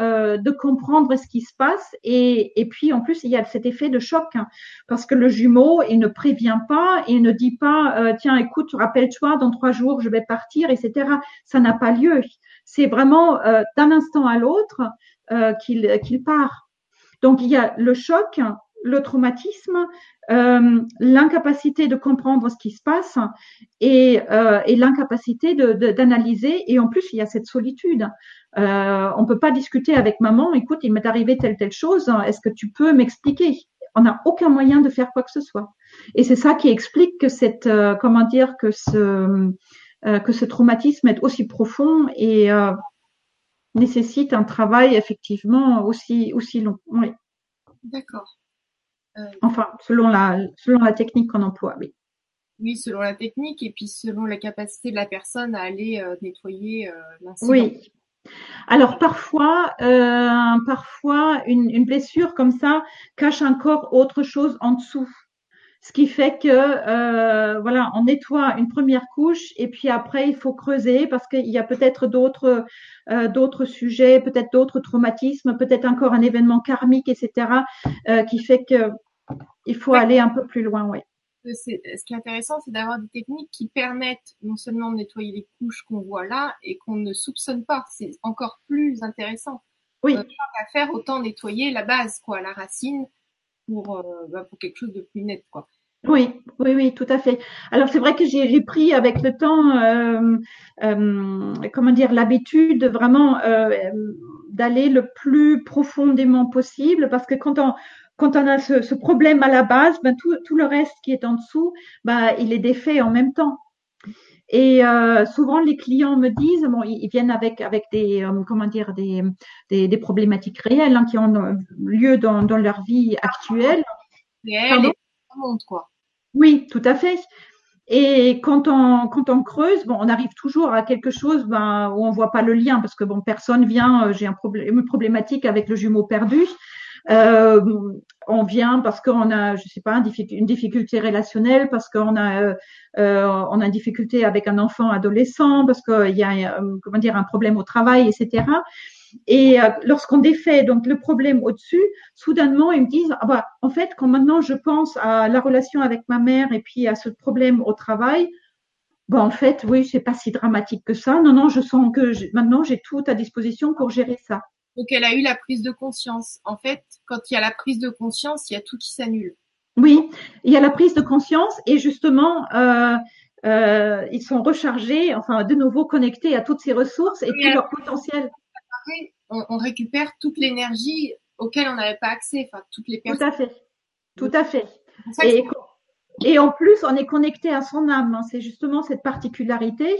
comprendre ce qui se passe, et puis en plus il y a cet effet de choc, hein, parce que le jumeau, il ne prévient pas, il ne dit pas tiens, écoute, rappelle-toi, dans 3 jours je vais partir, etc. Ça n'a pas lieu. C'est vraiment d'un instant à l'autre qu'il part. Donc il y a le choc, le traumatisme, l'incapacité de comprendre ce qui se passe et l'incapacité d'analyser. Et en plus, il y a cette solitude. On ne peut pas discuter avec maman. Écoute, il m'est arrivé telle chose. Est-ce que tu peux m'expliquer? On n'a aucun moyen de faire quoi que ce soit. Et c'est ça qui explique que ce traumatisme est aussi profond et nécessite un travail effectivement aussi long. Oui. D'accord. Enfin, selon la technique qu'on emploie, oui. Oui, selon la technique et puis selon la capacité de la personne à aller nettoyer l'incident. Oui. Alors parfois une blessure comme ça cache encore autre chose en dessous. Ce qui fait que on nettoie une première couche et puis après il faut creuser parce qu'il y a peut-être d'autres sujets, peut-être d'autres traumatismes, peut-être encore un événement karmique, etc. Qui fait que il faut aller un peu plus loin, oui. Ce qui est intéressant, c'est d'avoir des techniques qui permettent non seulement de nettoyer les couches qu'on voit là et qu'on ne soupçonne pas. C'est encore plus intéressant. Oui. À faire, autant nettoyer la base, quoi, la racine, pour quelque chose de plus net, quoi. Oui, tout à fait. Alors c'est vrai que j'ai pris avec le temps, l'habitude vraiment d'aller le plus profondément possible, parce que quand on a ce problème à la base, ben tout le reste qui est en dessous, ben il est défait en même temps. Et souvent les clients me disent, bon, ils viennent avec des problématiques réelles, hein, qui ont lieu dans leur vie actuelle. Réelles, quoi. Oui, tout à fait. Et quand on creuse, bon, on arrive toujours à quelque chose, ben, où on voit pas le lien, parce que bon, personne vient. J'ai une problématique avec le jumeau perdu. On vient parce qu'on a, je sais pas, une difficulté relationnelle, parce qu'on a une difficulté avec un enfant adolescent, parce qu'il y a un problème au travail, etc. Et lorsqu'on défait donc le problème au-dessus, soudainement ils me disent en fait, quand maintenant je pense à la relation avec ma mère et puis à ce problème au travail, bon, en fait oui, c'est pas si dramatique que ça. Non, je sens que maintenant j'ai tout à disposition pour gérer ça. Donc, elle a eu la prise de conscience. En fait, quand il y a la prise de conscience, il y a tout qui s'annule. Oui, il y a la prise de conscience et justement, ils sont rechargés, enfin, de nouveau connectés à toutes ces ressources et tout leur potentiel. On récupère toute l'énergie auquel on n'avait pas accès, enfin, toutes les personnes. Tout à fait. Et en plus, on est connecté à son âme. Hein. C'est justement cette particularité.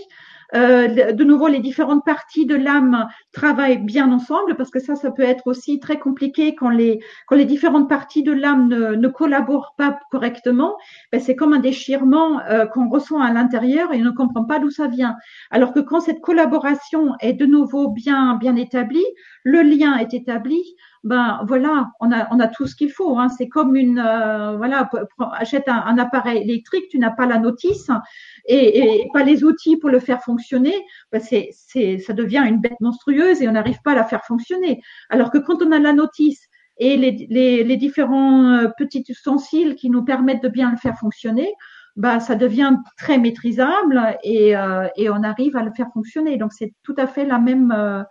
De nouveau, les différentes parties de l'âme travaillent bien ensemble, parce que ça peut être aussi très compliqué quand les différentes parties de l'âme ne collaborent pas correctement. Ben, c'est comme un déchirement qu'on ressent à l'intérieur et on ne comprend pas d'où ça vient. Alors que quand cette collaboration est de nouveau bien établie, le lien est établi. Ben voilà, on a tout ce qu'il faut. Hein. C'est comme achète un appareil électrique, tu n'as pas la notice et pas les outils pour le faire fonctionner. Ben ça devient une bête monstrueuse et on n'arrive pas à la faire fonctionner. Alors que quand on a la notice et les différents petits ustensiles qui nous permettent de bien le faire fonctionner, ben ça devient très maîtrisable et on arrive à le faire fonctionner. Donc c'est tout à fait la même,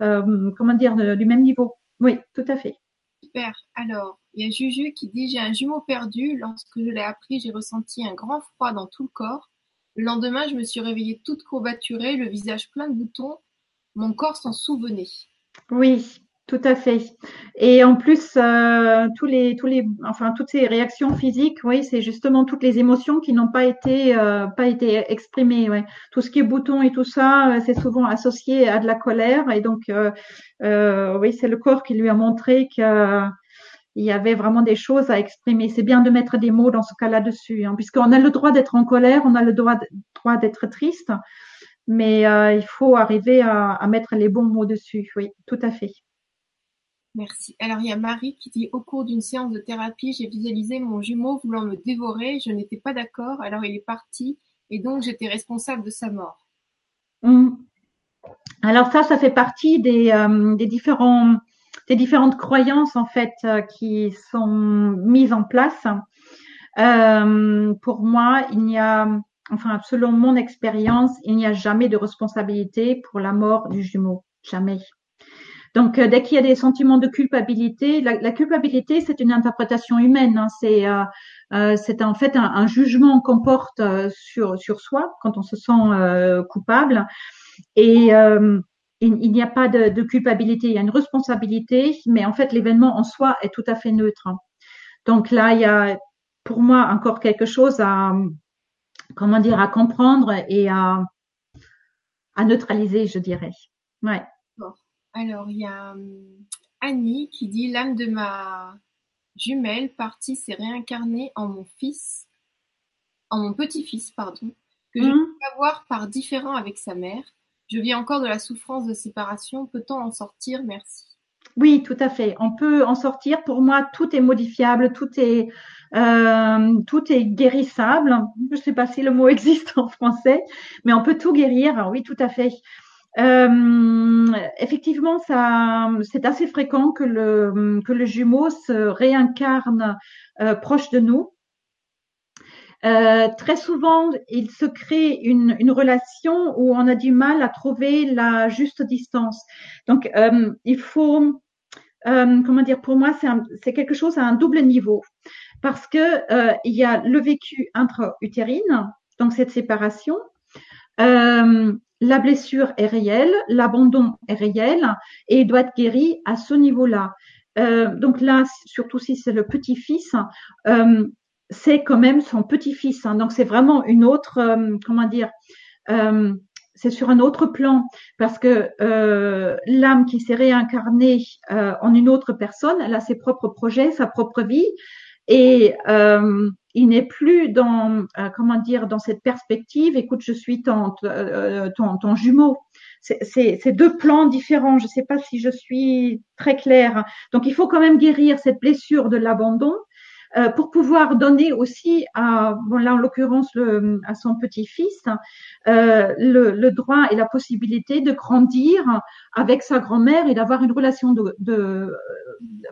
du même niveau. Oui, tout à fait. Super. Alors, il y a Juju qui dit « J'ai un jumeau perdu. Lorsque je l'ai appris, j'ai ressenti un grand froid dans tout le corps. Le lendemain, je me suis réveillée toute courbaturée, le visage plein de boutons. Mon corps s'en souvenait. » Oui, Tout à fait. Et en plus, toutes ces réactions physiques, oui, c'est justement toutes les émotions qui n'ont pas été exprimées. Ouais. Tout ce qui est boutons et tout ça, c'est souvent associé à de la colère. Et donc, oui, c'est le corps qui lui a montré qu'il y avait vraiment des choses à exprimer. C'est bien de mettre des mots dans ce cas-là dessus, hein, puisqu'on a le droit d'être en colère, on a le droit d'être triste, mais il faut arriver à mettre les bons mots dessus. Oui, tout à fait. Merci. Alors, il y a Marie qui dit « Au cours d'une séance de thérapie, j'ai visualisé mon jumeau voulant me dévorer. Je n'étais pas d'accord, alors il est parti et donc j'étais responsable de sa mort. » Alors ça fait partie des différentes croyances en fait qui sont mises en place. Pour moi, selon mon expérience, il n'y a jamais de responsabilité pour la mort du jumeau. Jamais. Donc, dès qu'il y a des sentiments de culpabilité, la culpabilité, c'est une interprétation humaine. Hein, c'est en fait un jugement qu'on porte sur soi quand on se sent coupable. Et il n'y a pas de culpabilité, il y a une responsabilité, mais en fait, l'événement en soi est tout à fait neutre. Donc là, il y a pour moi encore quelque chose à comprendre et à neutraliser, je dirais. Ouais. Alors, il y a Annie qui dit « L'âme de ma jumelle partie s'est réincarnée en mon petit-fils, pardon, que je ne peux pas voir par différent avec sa mère. Je vis encore de la souffrance de séparation. Peut-on en sortir? Merci. » Oui, tout à fait. On peut en sortir. Pour moi, tout est modifiable, tout est guérissable. Je ne sais pas si le mot existe en français, mais on peut tout guérir. Alors, oui, tout à fait. Effectivement, c'est assez fréquent que le jumeau se réincarne proche de nous. Très souvent, il se crée une relation où on a du mal à trouver la juste distance. Donc, il faut, pour moi, c'est quelque chose à un double niveau, parce que il y a le vécu intra-utérine, donc cette séparation. La blessure est réelle, l'abandon est réel et il doit être guéri à ce niveau-là. Donc là, surtout si c'est le petit-fils, c'est quand même son petit-fils. Hein, donc c'est vraiment une autre, c'est sur un autre plan parce que l'âme qui s'est réincarnée en une autre personne, elle a ses propres projets, sa propre vie et il n'est plus dans, dans cette perspective. Écoute, je suis ton jumeau. C'est deux plans différents. Je ne sais pas si je suis très claire. Donc, il faut quand même guérir cette blessure de l'abandon pour pouvoir donner aussi à son petit-fils, le droit et la possibilité de grandir avec sa grand-mère et d'avoir une relation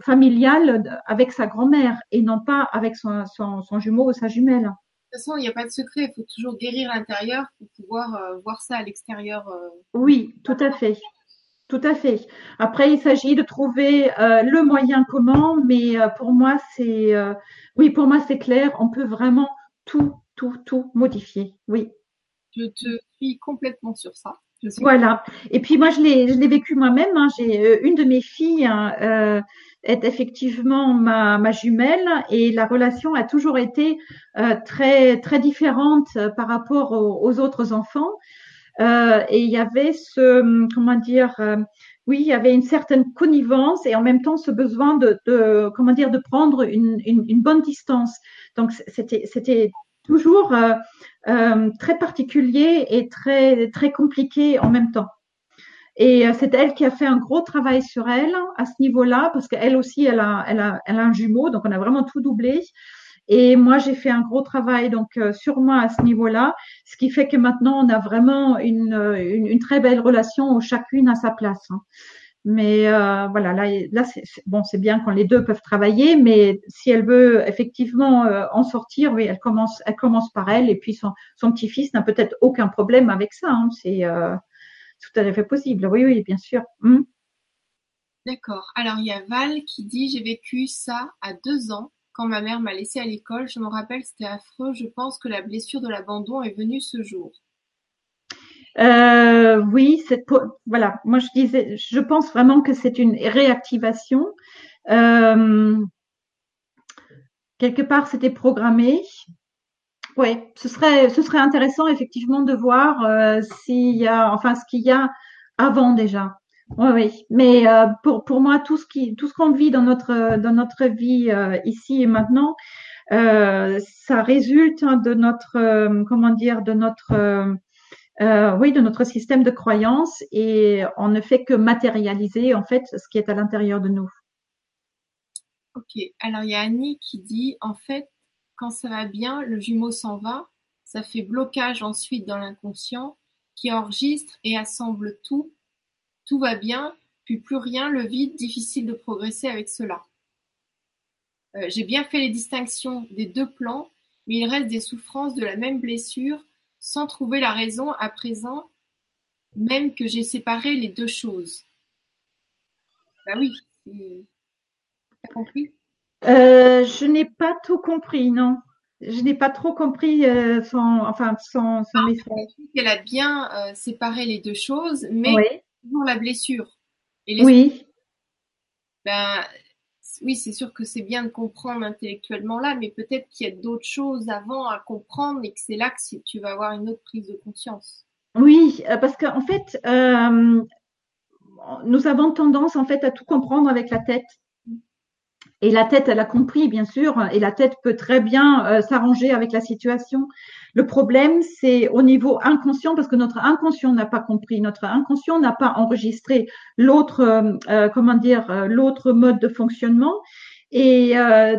familiale avec sa grand-mère et non pas avec son jumeau ou sa jumelle. De toute façon, il n'y a pas de secret, il faut toujours guérir l'intérieur pour pouvoir voir ça à l'extérieur. Oui, tout à fait. Tout à fait. Après, il s'agit de trouver le moyen commun, mais pour moi c'est clair, on peut vraiment tout modifier. Oui. Je te suis complètement sur ça. Voilà. Et puis moi, je l'ai vécu moi-même. Hein. J'ai une de mes filles est effectivement ma jumelle et la relation a toujours été très très différente par rapport aux autres enfants. Et il y avait il y avait une certaine connivence et en même temps ce besoin de prendre une bonne distance. Donc c'était toujours très particulier et très très compliqué en même temps. Et c'est elle qui a fait un gros travail sur elle à ce niveau-là parce qu'elle aussi elle a un jumeau, donc on a vraiment tout doublé. Et moi, j'ai fait un gros travail donc sur moi à ce niveau-là, ce qui fait que maintenant, on a vraiment une très belle relation où chacune a sa place. Hein. Mais voilà, là c'est bien quand les deux peuvent travailler, mais si elle veut effectivement en sortir, oui, elle commence par elle et puis son petit-fils n'a peut-être aucun problème avec ça. Hein. C'est tout à fait possible, oui, bien sûr. D'accord. Alors, il y a Val qui dit « J'ai vécu ça à 2 ans. Quand ma mère m'a laissée à l'école, je me rappelle, c'était affreux. Je pense que la blessure de l'abandon est venue ce jour. » Oui, voilà. Moi, je disais, je pense vraiment que c'est une réactivation. Quelque part, c'était programmé. Ouais, ce serait intéressant effectivement de voir s'il y a, enfin, ce qu'il y a avant déjà. Oui, oui. Mais pour moi, tout ce qu'on vit dans notre vie ici et maintenant, ça résulte de notre de notre système de croyance, et on ne fait que matérialiser en fait ce qui est à l'intérieur de nous. Ok. Alors il y a Annie qui dit en fait quand ça va bien, le jumeau s'en va, ça fait blocage ensuite dans l'inconscient qui enregistre et assemble tout. Tout va bien, puis plus rien, le vide, difficile de progresser avec cela. J'ai bien fait les distinctions des deux plans, mais il reste des souffrances de la même blessure sans trouver la raison à présent, même que j'ai séparé les deux choses. Bah oui, t'as compris ? Je n'ai pas tout compris, non. Je n'ai pas trop compris son message. Elle a bien séparé les deux choses, mais oui. Toujours la blessure. Et les... Oui. Ben, oui, c'est sûr que c'est bien de comprendre intellectuellement là, mais peut-être qu'il y a d'autres choses avant à comprendre et que c'est là que tu vas avoir une autre prise de conscience. Oui, parce qu'en fait, nous avons tendance en fait à tout comprendre avec la tête. Et la tête, elle a compris, bien sûr, et la tête peut très bien s'arranger avec la situation. Le problème, c'est au niveau inconscient, parce que notre inconscient n'a pas compris, notre inconscient n'a pas enregistré l'autre mode de fonctionnement. Et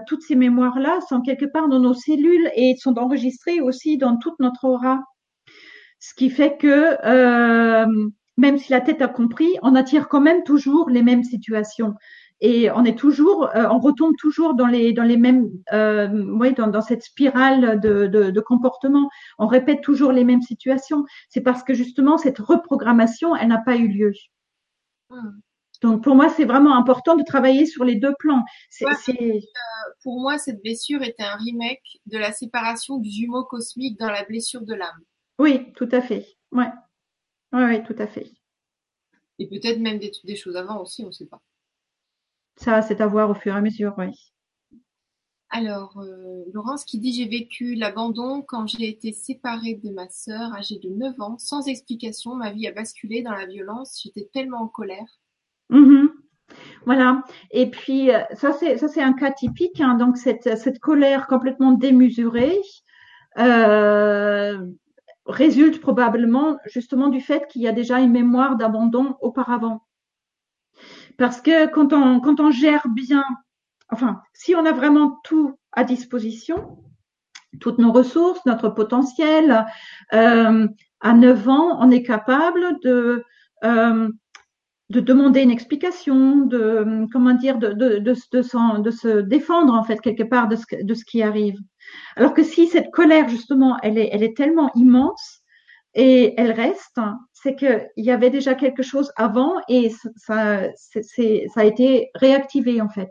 toutes ces mémoires-là sont quelque part dans nos cellules et sont enregistrées aussi dans toute notre aura. Ce qui fait que même si la tête a compris, on attire quand même toujours les mêmes situations. Et on est toujours, on retombe toujours dans les mêmes, dans cette spirale de comportement. On répète toujours les mêmes situations. C'est parce que justement cette reprogrammation, elle n'a pas eu lieu. Donc pour moi, c'est vraiment important de travailler sur les deux plans. Pour moi, cette blessure était un remake de la séparation du jumeau cosmique dans la blessure de l'âme. Oui, tout à fait. Ouais, ouais, tout à fait. Et peut-être même des choses avant aussi, on ne sait pas. Ça, c'est à voir au fur et à mesure, oui. Alors, Laurence qui dit « J'ai vécu l'abandon quand j'ai été séparée de ma sœur âgée de 9 ans. Sans explication, ma vie a basculé dans la violence. J'étais tellement en colère. Mm-hmm. » Voilà. Et puis, ça c'est un cas typique. Hein. Donc, cette colère complètement démesurée résulte probablement justement du fait qu'il y a déjà une mémoire d'abandon auparavant. Parce que quand on gère bien, enfin, si on a vraiment tout à disposition, toutes nos ressources, notre potentiel, à 9 ans, on est capable de demander une explication, de se défendre en fait quelque part de ce qui arrive. Alors que si cette colère justement, elle est tellement immense et elle reste, c'est qu'il y avait déjà quelque chose avant et ça a été réactivé en fait.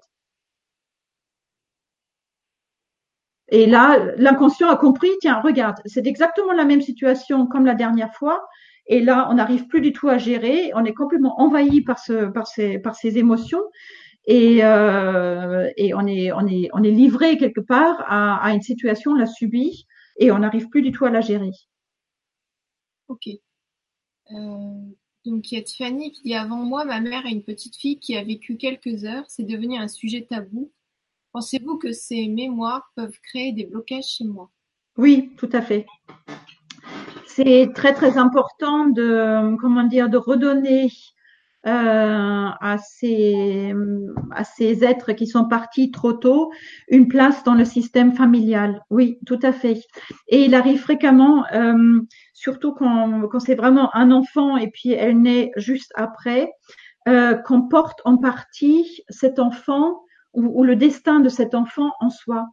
Et là, l'inconscient a compris, tiens, regarde, c'est exactement la même situation comme la dernière fois et là, on n'arrive plus du tout à gérer, on est complètement envahi par ces émotions et on est livré quelque part à une situation, on l'a subie et on n'arrive plus du tout à la gérer. Ok. Donc il y a Tiffany qui dit « Avant moi, ma mère a une petite fille qui a vécu quelques heures, c'est devenu un sujet tabou. Pensez-vous que ces mémoires peuvent créer des blocages chez moi ?» Oui, tout à fait. C'est très très important de redonner à ces êtres qui sont partis trop tôt une place dans le système familial. Oui, tout à fait. Et il arrive fréquemment, surtout quand c'est vraiment un enfant et puis elle naît juste après, qu'on porte en partie cet enfant ou le destin de cet enfant en soi.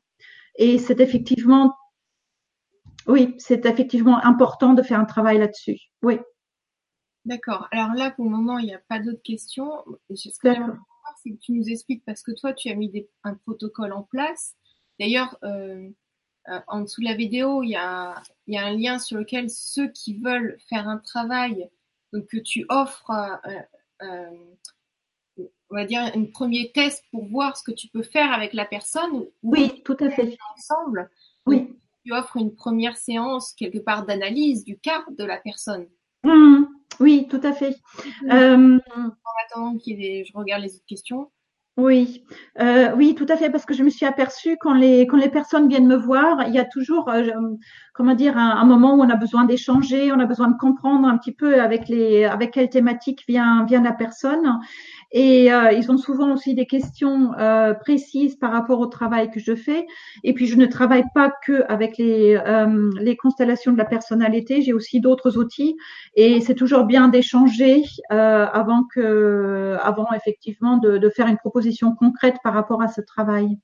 Et c'est effectivement important de faire un travail là-dessus. Oui. D'accord. Alors là, pour le moment, il n'y a pas d'autres questions. Ce que j'aimerais savoir, c'est que tu nous expliques, parce que toi, tu as mis un protocole en place. D'ailleurs, en dessous de la vidéo, il y a un lien sur lequel ceux qui veulent faire un travail, donc que tu offres, on va dire, un premier test pour voir ce que tu peux faire avec la personne. Oui, tout à fait. Ensemble. Oui. Tu offres une première séance, quelque part, d'analyse du cas de la personne. Mmh, oui, tout à fait. En attendant qu'il y ait je regarde les autres questions. Oui, oui, tout à fait, parce que je me suis aperçue quand les personnes viennent me voir, il y a toujours, un moment où on a besoin d'échanger, on a besoin de comprendre un petit peu avec quelle thématique vient la personne. Et ils ont souvent aussi des questions précises par rapport au travail que je fais. Et puis, je ne travaille pas que avec les constellations de la personnalité. J'ai aussi d'autres outils. Et c'est toujours bien d'échanger avant effectivement de faire une proposition concrète par rapport à ce travail.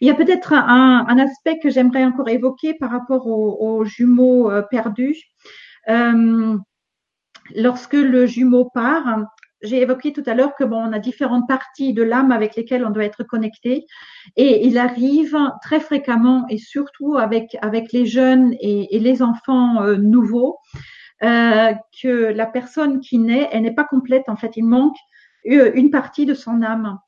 Il y a peut-être un aspect que j'aimerais encore évoquer par rapport aux jumeaux perdus. Lorsque le jumeau part, j'ai évoqué tout à l'heure que on a différentes parties de l'âme avec lesquelles on doit être connecté, et il arrive très fréquemment, et surtout avec les jeunes et les enfants nouveaux, que la personne qui naît, elle n'est pas complète. En fait, il manque une partie de son âme,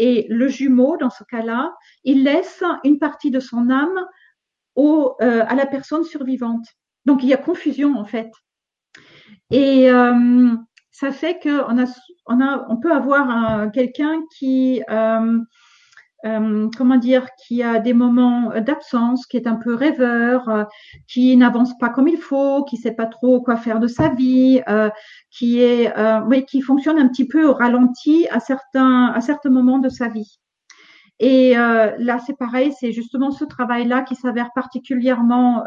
et le jumeau, dans ce cas-là, il laisse une partie de son âme à la personne survivante. Donc il y a confusion, en fait, et ça fait qu'on peut avoir quelqu'un qui, qui a des moments d'absence, qui est un peu rêveur, qui n'avance pas comme il faut, qui sait pas trop quoi faire de sa vie, qui fonctionne un petit peu au ralenti à certains moments de sa vie. Et là, c'est pareil, c'est justement ce travail-là qui s'avère particulièrement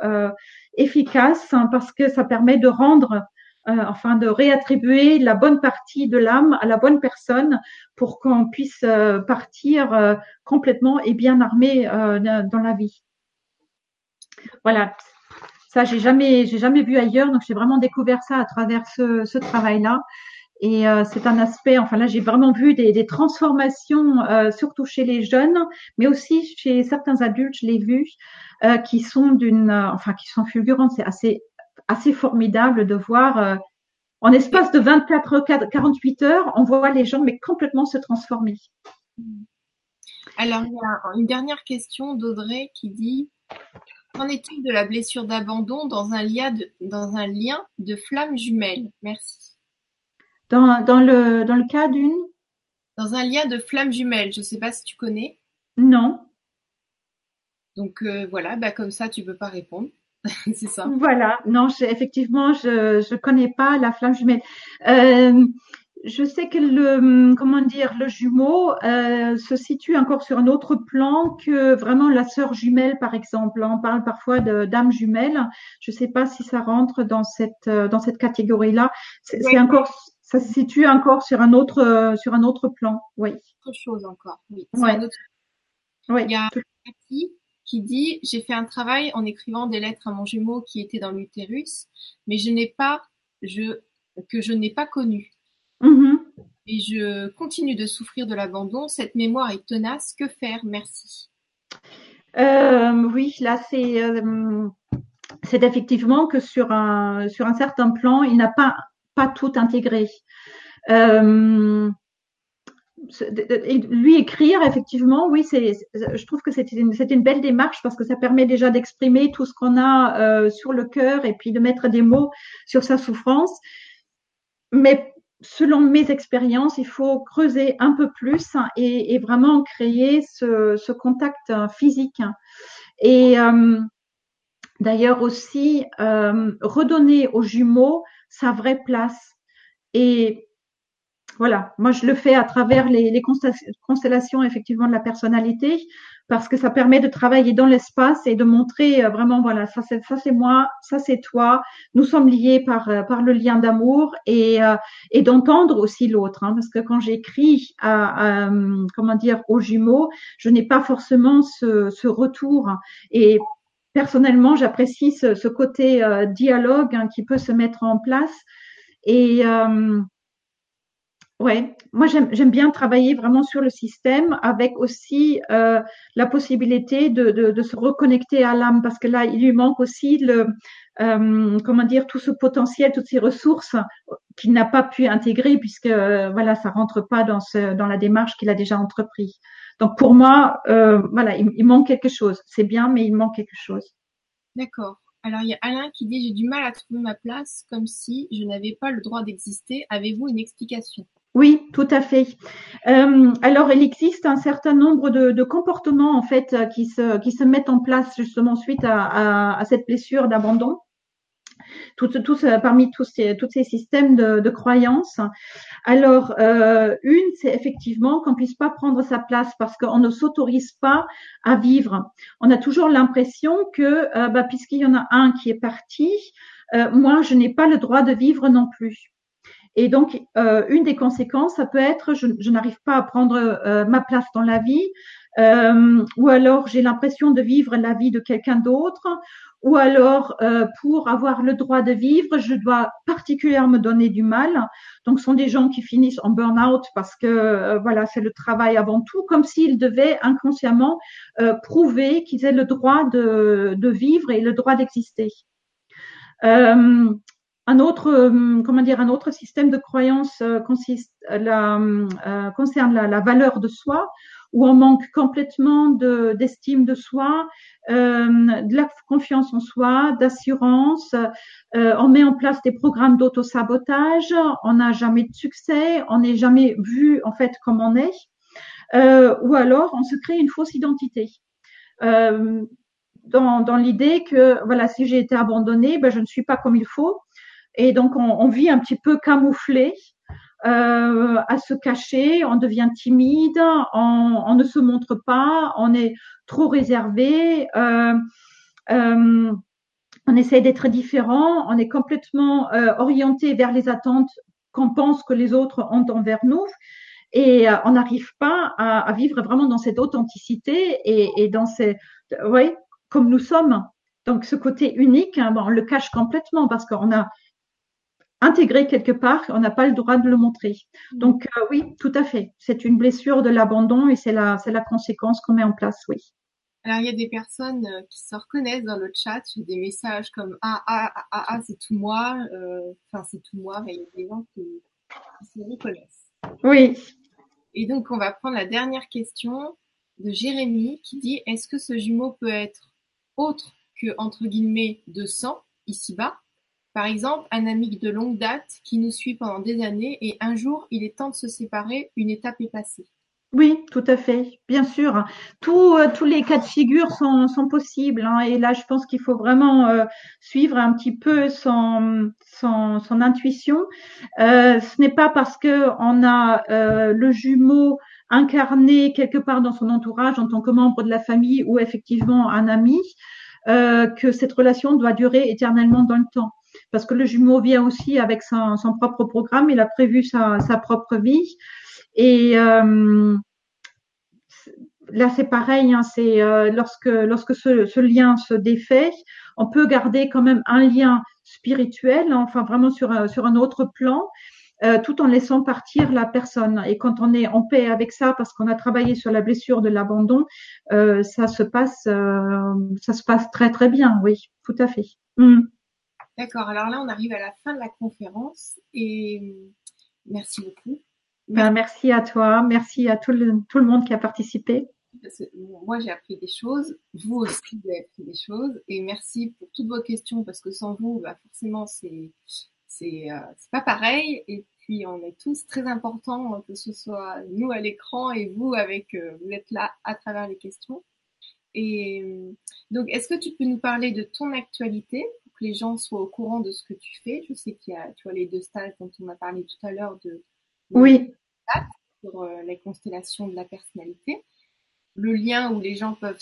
efficace, hein, parce que ça permet de réattribuer la bonne partie de l'âme à la bonne personne pour qu'on puisse partir complètement et bien armé dans la vie. Voilà, ça j'ai jamais vu ailleurs, donc j'ai vraiment découvert ça à travers ce travail-là. Et c'est un aspect, là j'ai vraiment vu des transformations, surtout chez les jeunes, mais aussi chez certains adultes, je l'ai vu, qui sont fulgurantes. C'est assez formidable de voir, en espace de 48 heures, on voit les gens mais complètement se transformer. Alors, il y a une dernière question d'Audrey qui dit: qu'en est-il de la blessure d'abandon dans un lien de flamme jumelle? Merci. Dans le cas d'une? Dans un lien de flamme jumelle, je ne sais pas si tu connais. Non. Donc voilà, comme ça tu ne peux pas répondre. C'est ça. Voilà. Non, effectivement, je connais pas la flamme jumelle. Je sais que le jumeau se situe encore sur un autre plan que vraiment la sœur jumelle, par exemple. On parle parfois d'âme jumelle. Je sais pas si ça rentre dans cette catégorie-là. C'est encore, ça se situe encore sur un autre plan. Oui. Autre chose encore. Oui. Ouais. Oui. Il y a qui dit: j'ai fait un travail en écrivant des lettres à mon jumeau qui était dans l'utérus, mais je n'ai pas connu. Mm-hmm. Et je continue de souffrir de l'abandon. Cette mémoire est tenace. Que faire? Merci. Oui, là c'est effectivement que sur un certain plan, il n'a pas tout intégré. Lui écrire, effectivement, oui, je trouve que c'est une belle démarche, parce que ça permet déjà d'exprimer tout ce qu'on a sur le cœur, et puis de mettre des mots sur sa souffrance. Mais selon mes expériences, il faut creuser un peu plus, hein, et vraiment créer ce contact physique. Hein. Et d'ailleurs aussi, redonner aux jumeaux sa vraie place. Et voilà, moi je le fais à travers les constellations, effectivement, de la personnalité, parce que ça permet de travailler dans l'espace et de montrer vraiment, voilà, ça c'est moi, ça c'est toi, nous sommes liés par le lien d'amour, et d'entendre aussi l'autre, hein, parce que quand j'écris aux jumeaux, je n'ai pas forcément ce retour, hein, et personnellement j'apprécie ce côté dialogue, hein, qui peut se mettre en place. Et Ouais, moi j'aime bien travailler vraiment sur le système avec aussi la possibilité de se reconnecter à l'âme, parce que là il lui manque aussi comment dire, tout ce potentiel, toutes ces ressources qu'il n'a pas pu intégrer, puisque voilà, ça rentre pas dans la démarche qu'il a déjà entreprise. Donc pour moi voilà, il manque quelque chose. C'est bien, mais il manque quelque chose. D'accord. Alors, il y a Alain qui dit « J'ai du mal à trouver ma place, comme si je n'avais pas le droit d'exister. Avez-vous une explication ?» Oui, tout à fait. Alors, il existe un certain nombre de comportements, en fait, qui se mettent en place, justement, suite à cette blessure d'abandon. Parmi tous ces systèmes de croyances. Alors, une, c'est effectivement qu'on puisse pas prendre sa place parce qu'on ne s'autorise pas à vivre. On a toujours l'impression que, puisqu'il y en a un qui est parti, moi, je n'ai pas le droit de vivre non plus. Et donc, une des conséquences, ça peut être, je n'arrive pas à prendre ma place dans la vie, ou alors j'ai l'impression de vivre la vie de quelqu'un d'autre, ou alors pour avoir le droit de vivre, je dois particulièrement me donner du mal. Donc, ce sont des gens qui finissent en burn-out parce que voilà, c'est le travail avant tout, comme s'ils devaient inconsciemment prouver qu'ils aient le droit de vivre et le droit d'exister. Un autre système de croyance concerne la valeur de soi, où on manque complètement d'estime de soi, de la confiance en soi, d'assurance. On met en place des programmes d'auto-sabotage. On n'a jamais de succès. On n'est jamais vu en fait comme on est. Ou alors on se crée une fausse identité. Dans l'idée que voilà, si j'ai été abandonnée, je ne suis pas comme il faut. Et donc on vit un petit peu camouflé, à se cacher, on devient timide, on ne se montre pas, on est trop réservé, on essaie d'être différent, on est complètement orienté vers les attentes qu'on pense que les autres ont envers nous, et on n'arrive pas à vivre vraiment dans cette authenticité et dans comme nous sommes. Donc ce côté unique, on le cache complètement parce qu'on a intégré quelque part, on n'a pas le droit de le montrer. Donc oui, tout à fait. C'est une blessure de l'abandon et c'est la conséquence qu'on met en place, oui. Alors il y a des personnes qui se reconnaissent dans le chat, j'ai des messages comme c'est tout moi, c'est tout moi, mais il y a des gens qui se reconnaissent. Oui. Et donc on va prendre la dernière question de Jérémy qui dit: est-ce que ce jumeau peut être autre que entre guillemets de sang ici-bas? Par exemple, un ami de longue date qui nous suit pendant des années et un jour, il est temps de se séparer, une étape est passée. Oui, tout à fait, bien sûr. Tous les cas de figure sont possibles. Et là, je pense qu'il faut vraiment suivre un petit peu son intuition. Ce n'est pas parce qu'on a le jumeau incarné quelque part dans son entourage en tant que membre de la famille ou effectivement un ami que cette relation doit durer éternellement dans le temps. Parce que le jumeau vient aussi avec son propre programme, il a prévu sa propre vie. Et là, c'est pareil, c'est lorsque ce lien se défait, on peut garder quand même un lien spirituel, vraiment sur un autre plan, tout en laissant partir la personne. Et quand on est en paix avec ça, parce qu'on a travaillé sur la blessure de l'abandon, ça se passe très très bien, oui, tout à fait. Mm. D'accord, alors là, on arrive à la fin de la conférence et merci beaucoup. Merci à toi, merci à tout le monde qui a participé. Moi, j'ai appris des choses, vous aussi, vous avez appris des choses et merci pour toutes vos questions parce que sans vous, forcément, c'est pas pareil et puis on est tous très importants, que ce soit nous à l'écran et vous vous êtes là à travers les questions. Et donc, est-ce que tu peux nous parler de ton actualité pour que les gens soient au courant de ce que tu fais? Je sais qu'il y a, tu vois, les deux stages dont on a parlé tout à l'heure oui, sur les constellations de la personnalité, le lien où les gens peuvent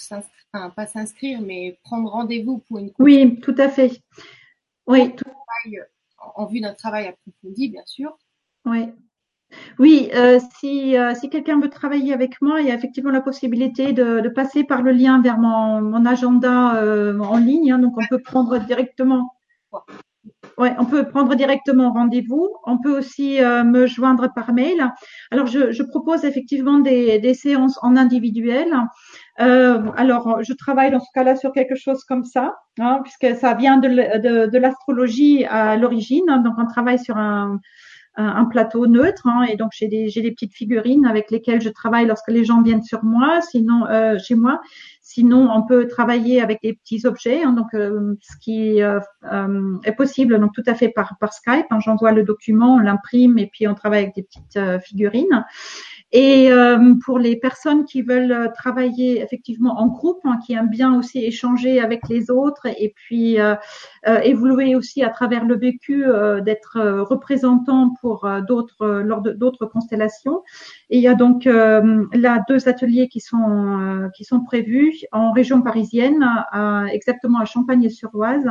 pas s'inscrire, mais prendre rendez-vous pour une consultation. Oui, tout à fait. Oui. En vue d'un travail approfondi, bien sûr. Oui. Oui, si quelqu'un veut travailler avec moi, il y a effectivement la possibilité de passer par le lien vers mon agenda en ligne. Donc, on peut prendre directement. ouais, on peut prendre directement rendez-vous. On peut aussi me joindre par mail. Alors, je propose effectivement des séances en individuel. Alors, je travaille dans ce cas-là sur quelque chose comme ça, hein, puisque ça vient de l'astrologie à l'origine. Hein, donc, on travaille sur un plateau neutre, hein, et donc j'ai des petites figurines avec lesquelles je travaille lorsque les gens viennent sur moi, sinon chez moi. Sinon, on peut travailler avec des petits objets, hein, donc ce qui est possible, donc tout à fait par Skype. Hein, j'envoie le document, on l'imprime et puis on travaille avec des petites figurines. Et pour les personnes qui veulent travailler effectivement en groupe, hein, qui aiment bien aussi échanger avec les autres et puis évoluer aussi à travers le vécu, d'être représentant pour d'autres lors de d'autres constellations. Et il y a donc là 2 ateliers qui sont prévus en région parisienne, exactement à Champagne-sur-Oise,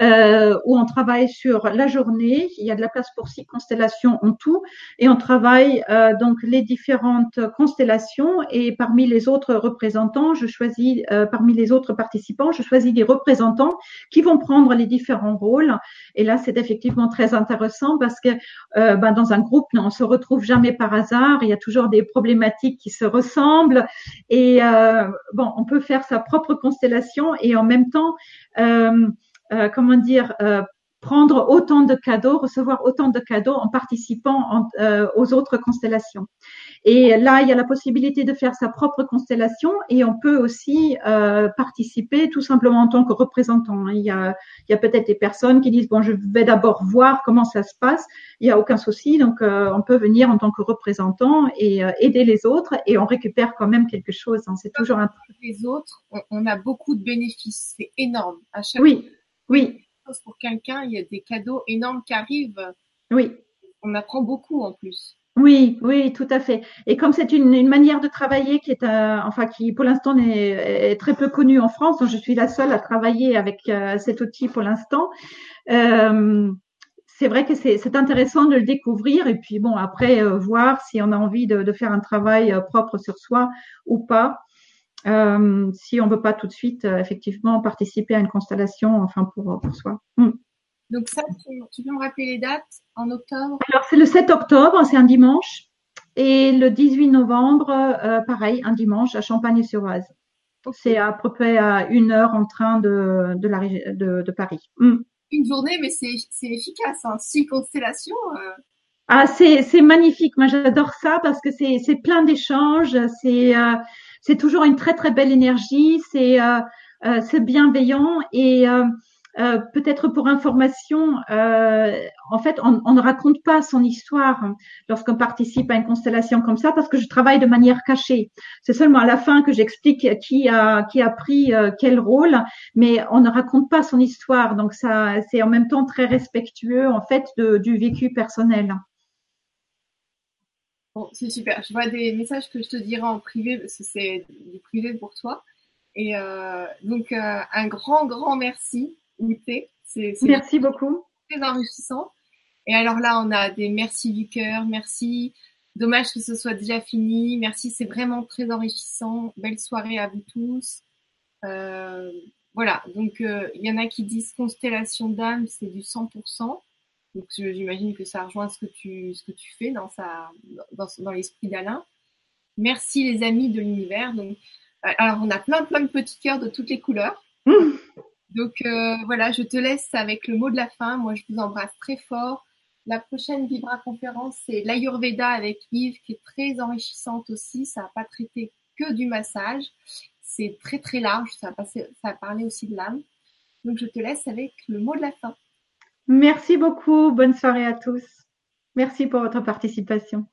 où on travaille sur la journée. Il y a de la place pour 6 constellations en tout, et on travaille donc les différentes constellations. Et parmi les autres représentants, je choisis parmi les autres participants, je choisis des représentants qui vont prendre les différents rôles. Et là, c'est effectivement très intéressant parce que dans un groupe, on se retrouve jamais par hasard. Il y a toujours des problématiques qui se ressemblent. Et on peut faire sa propre constellation et en même temps prendre autant de cadeaux, recevoir autant de cadeaux en participant aux autres constellations. Et là, il y a la possibilité de faire sa propre constellation et on peut aussi participer tout simplement en tant que représentant. Il y a peut-être des personnes qui disent « bon, je vais d'abord voir comment ça se passe ». Il n'y a aucun souci, donc on peut venir en tant que représentant et aider les autres et on récupère quand même quelque chose. Hein. C'est toujours un truc. Les autres, on a beaucoup de bénéfices, c'est énorme. À chaque oui. Pour quelqu'un, il y a des cadeaux énormes qui arrivent. Oui. On apprend beaucoup en plus. Oui, tout à fait. Et comme c'est une manière de travailler qui est, qui pour l'instant est très peu connue en France, donc je suis la seule à travailler avec cet outil pour l'instant. C'est vrai que c'est intéressant de le découvrir et puis après voir si on a envie de faire un travail propre sur soi ou pas. Si on ne veut pas tout de suite effectivement participer à une constellation pour soi. Donc ça, tu peux me rappeler les dates en octobre? Alors c'est le 7 octobre, c'est un dimanche, et le 18 novembre, pareil, un dimanche à Champagne-sur-Oise. C'est à peu près à 1 heure en train de Paris. Une journée, mais c'est efficace, hein. 6 constellations. Ah, c'est magnifique, moi j'adore ça parce que c'est plein d'échanges, c'est toujours une très très belle énergie, c'est bienveillant et peut-être pour information, on ne raconte pas son histoire lorsqu'on participe à une constellation comme ça parce que je travaille de manière cachée. C'est seulement à la fin que j'explique qui a pris quel rôle, mais on ne raconte pas son histoire. Donc ça, c'est en même temps très respectueux du vécu personnel. Bon, c'est super. Je vois des messages que je te dirai en privé parce que c'est du privé pour toi. Et donc un grand merci, Nité. Merci beaucoup. Très enrichissant. Et alors là, on a des merci du cœur, merci. Dommage que ce soit déjà fini. Merci, c'est vraiment très enrichissant. Belle soirée à vous tous. Voilà. Donc il y en a qui disent constellation d'âme, c'est du 100%. Donc j'imagine que ça rejoint ce que tu fais dans l'esprit d'Alain. Merci les amis de l'univers. Donc alors on a plein de petits cœurs de toutes les couleurs. Donc voilà, je te laisse avec le mot de la fin. Moi je vous embrasse très fort. La prochaine Vibra conférence, c'est l'Ayurveda avec Yves qui est très enrichissante aussi. Ça n'a pas traité que du massage. C'est très très large. Ça a parlé aussi de l'âme. Donc je te laisse avec le mot de la fin. Merci beaucoup. Bonne soirée à tous. Merci pour votre participation.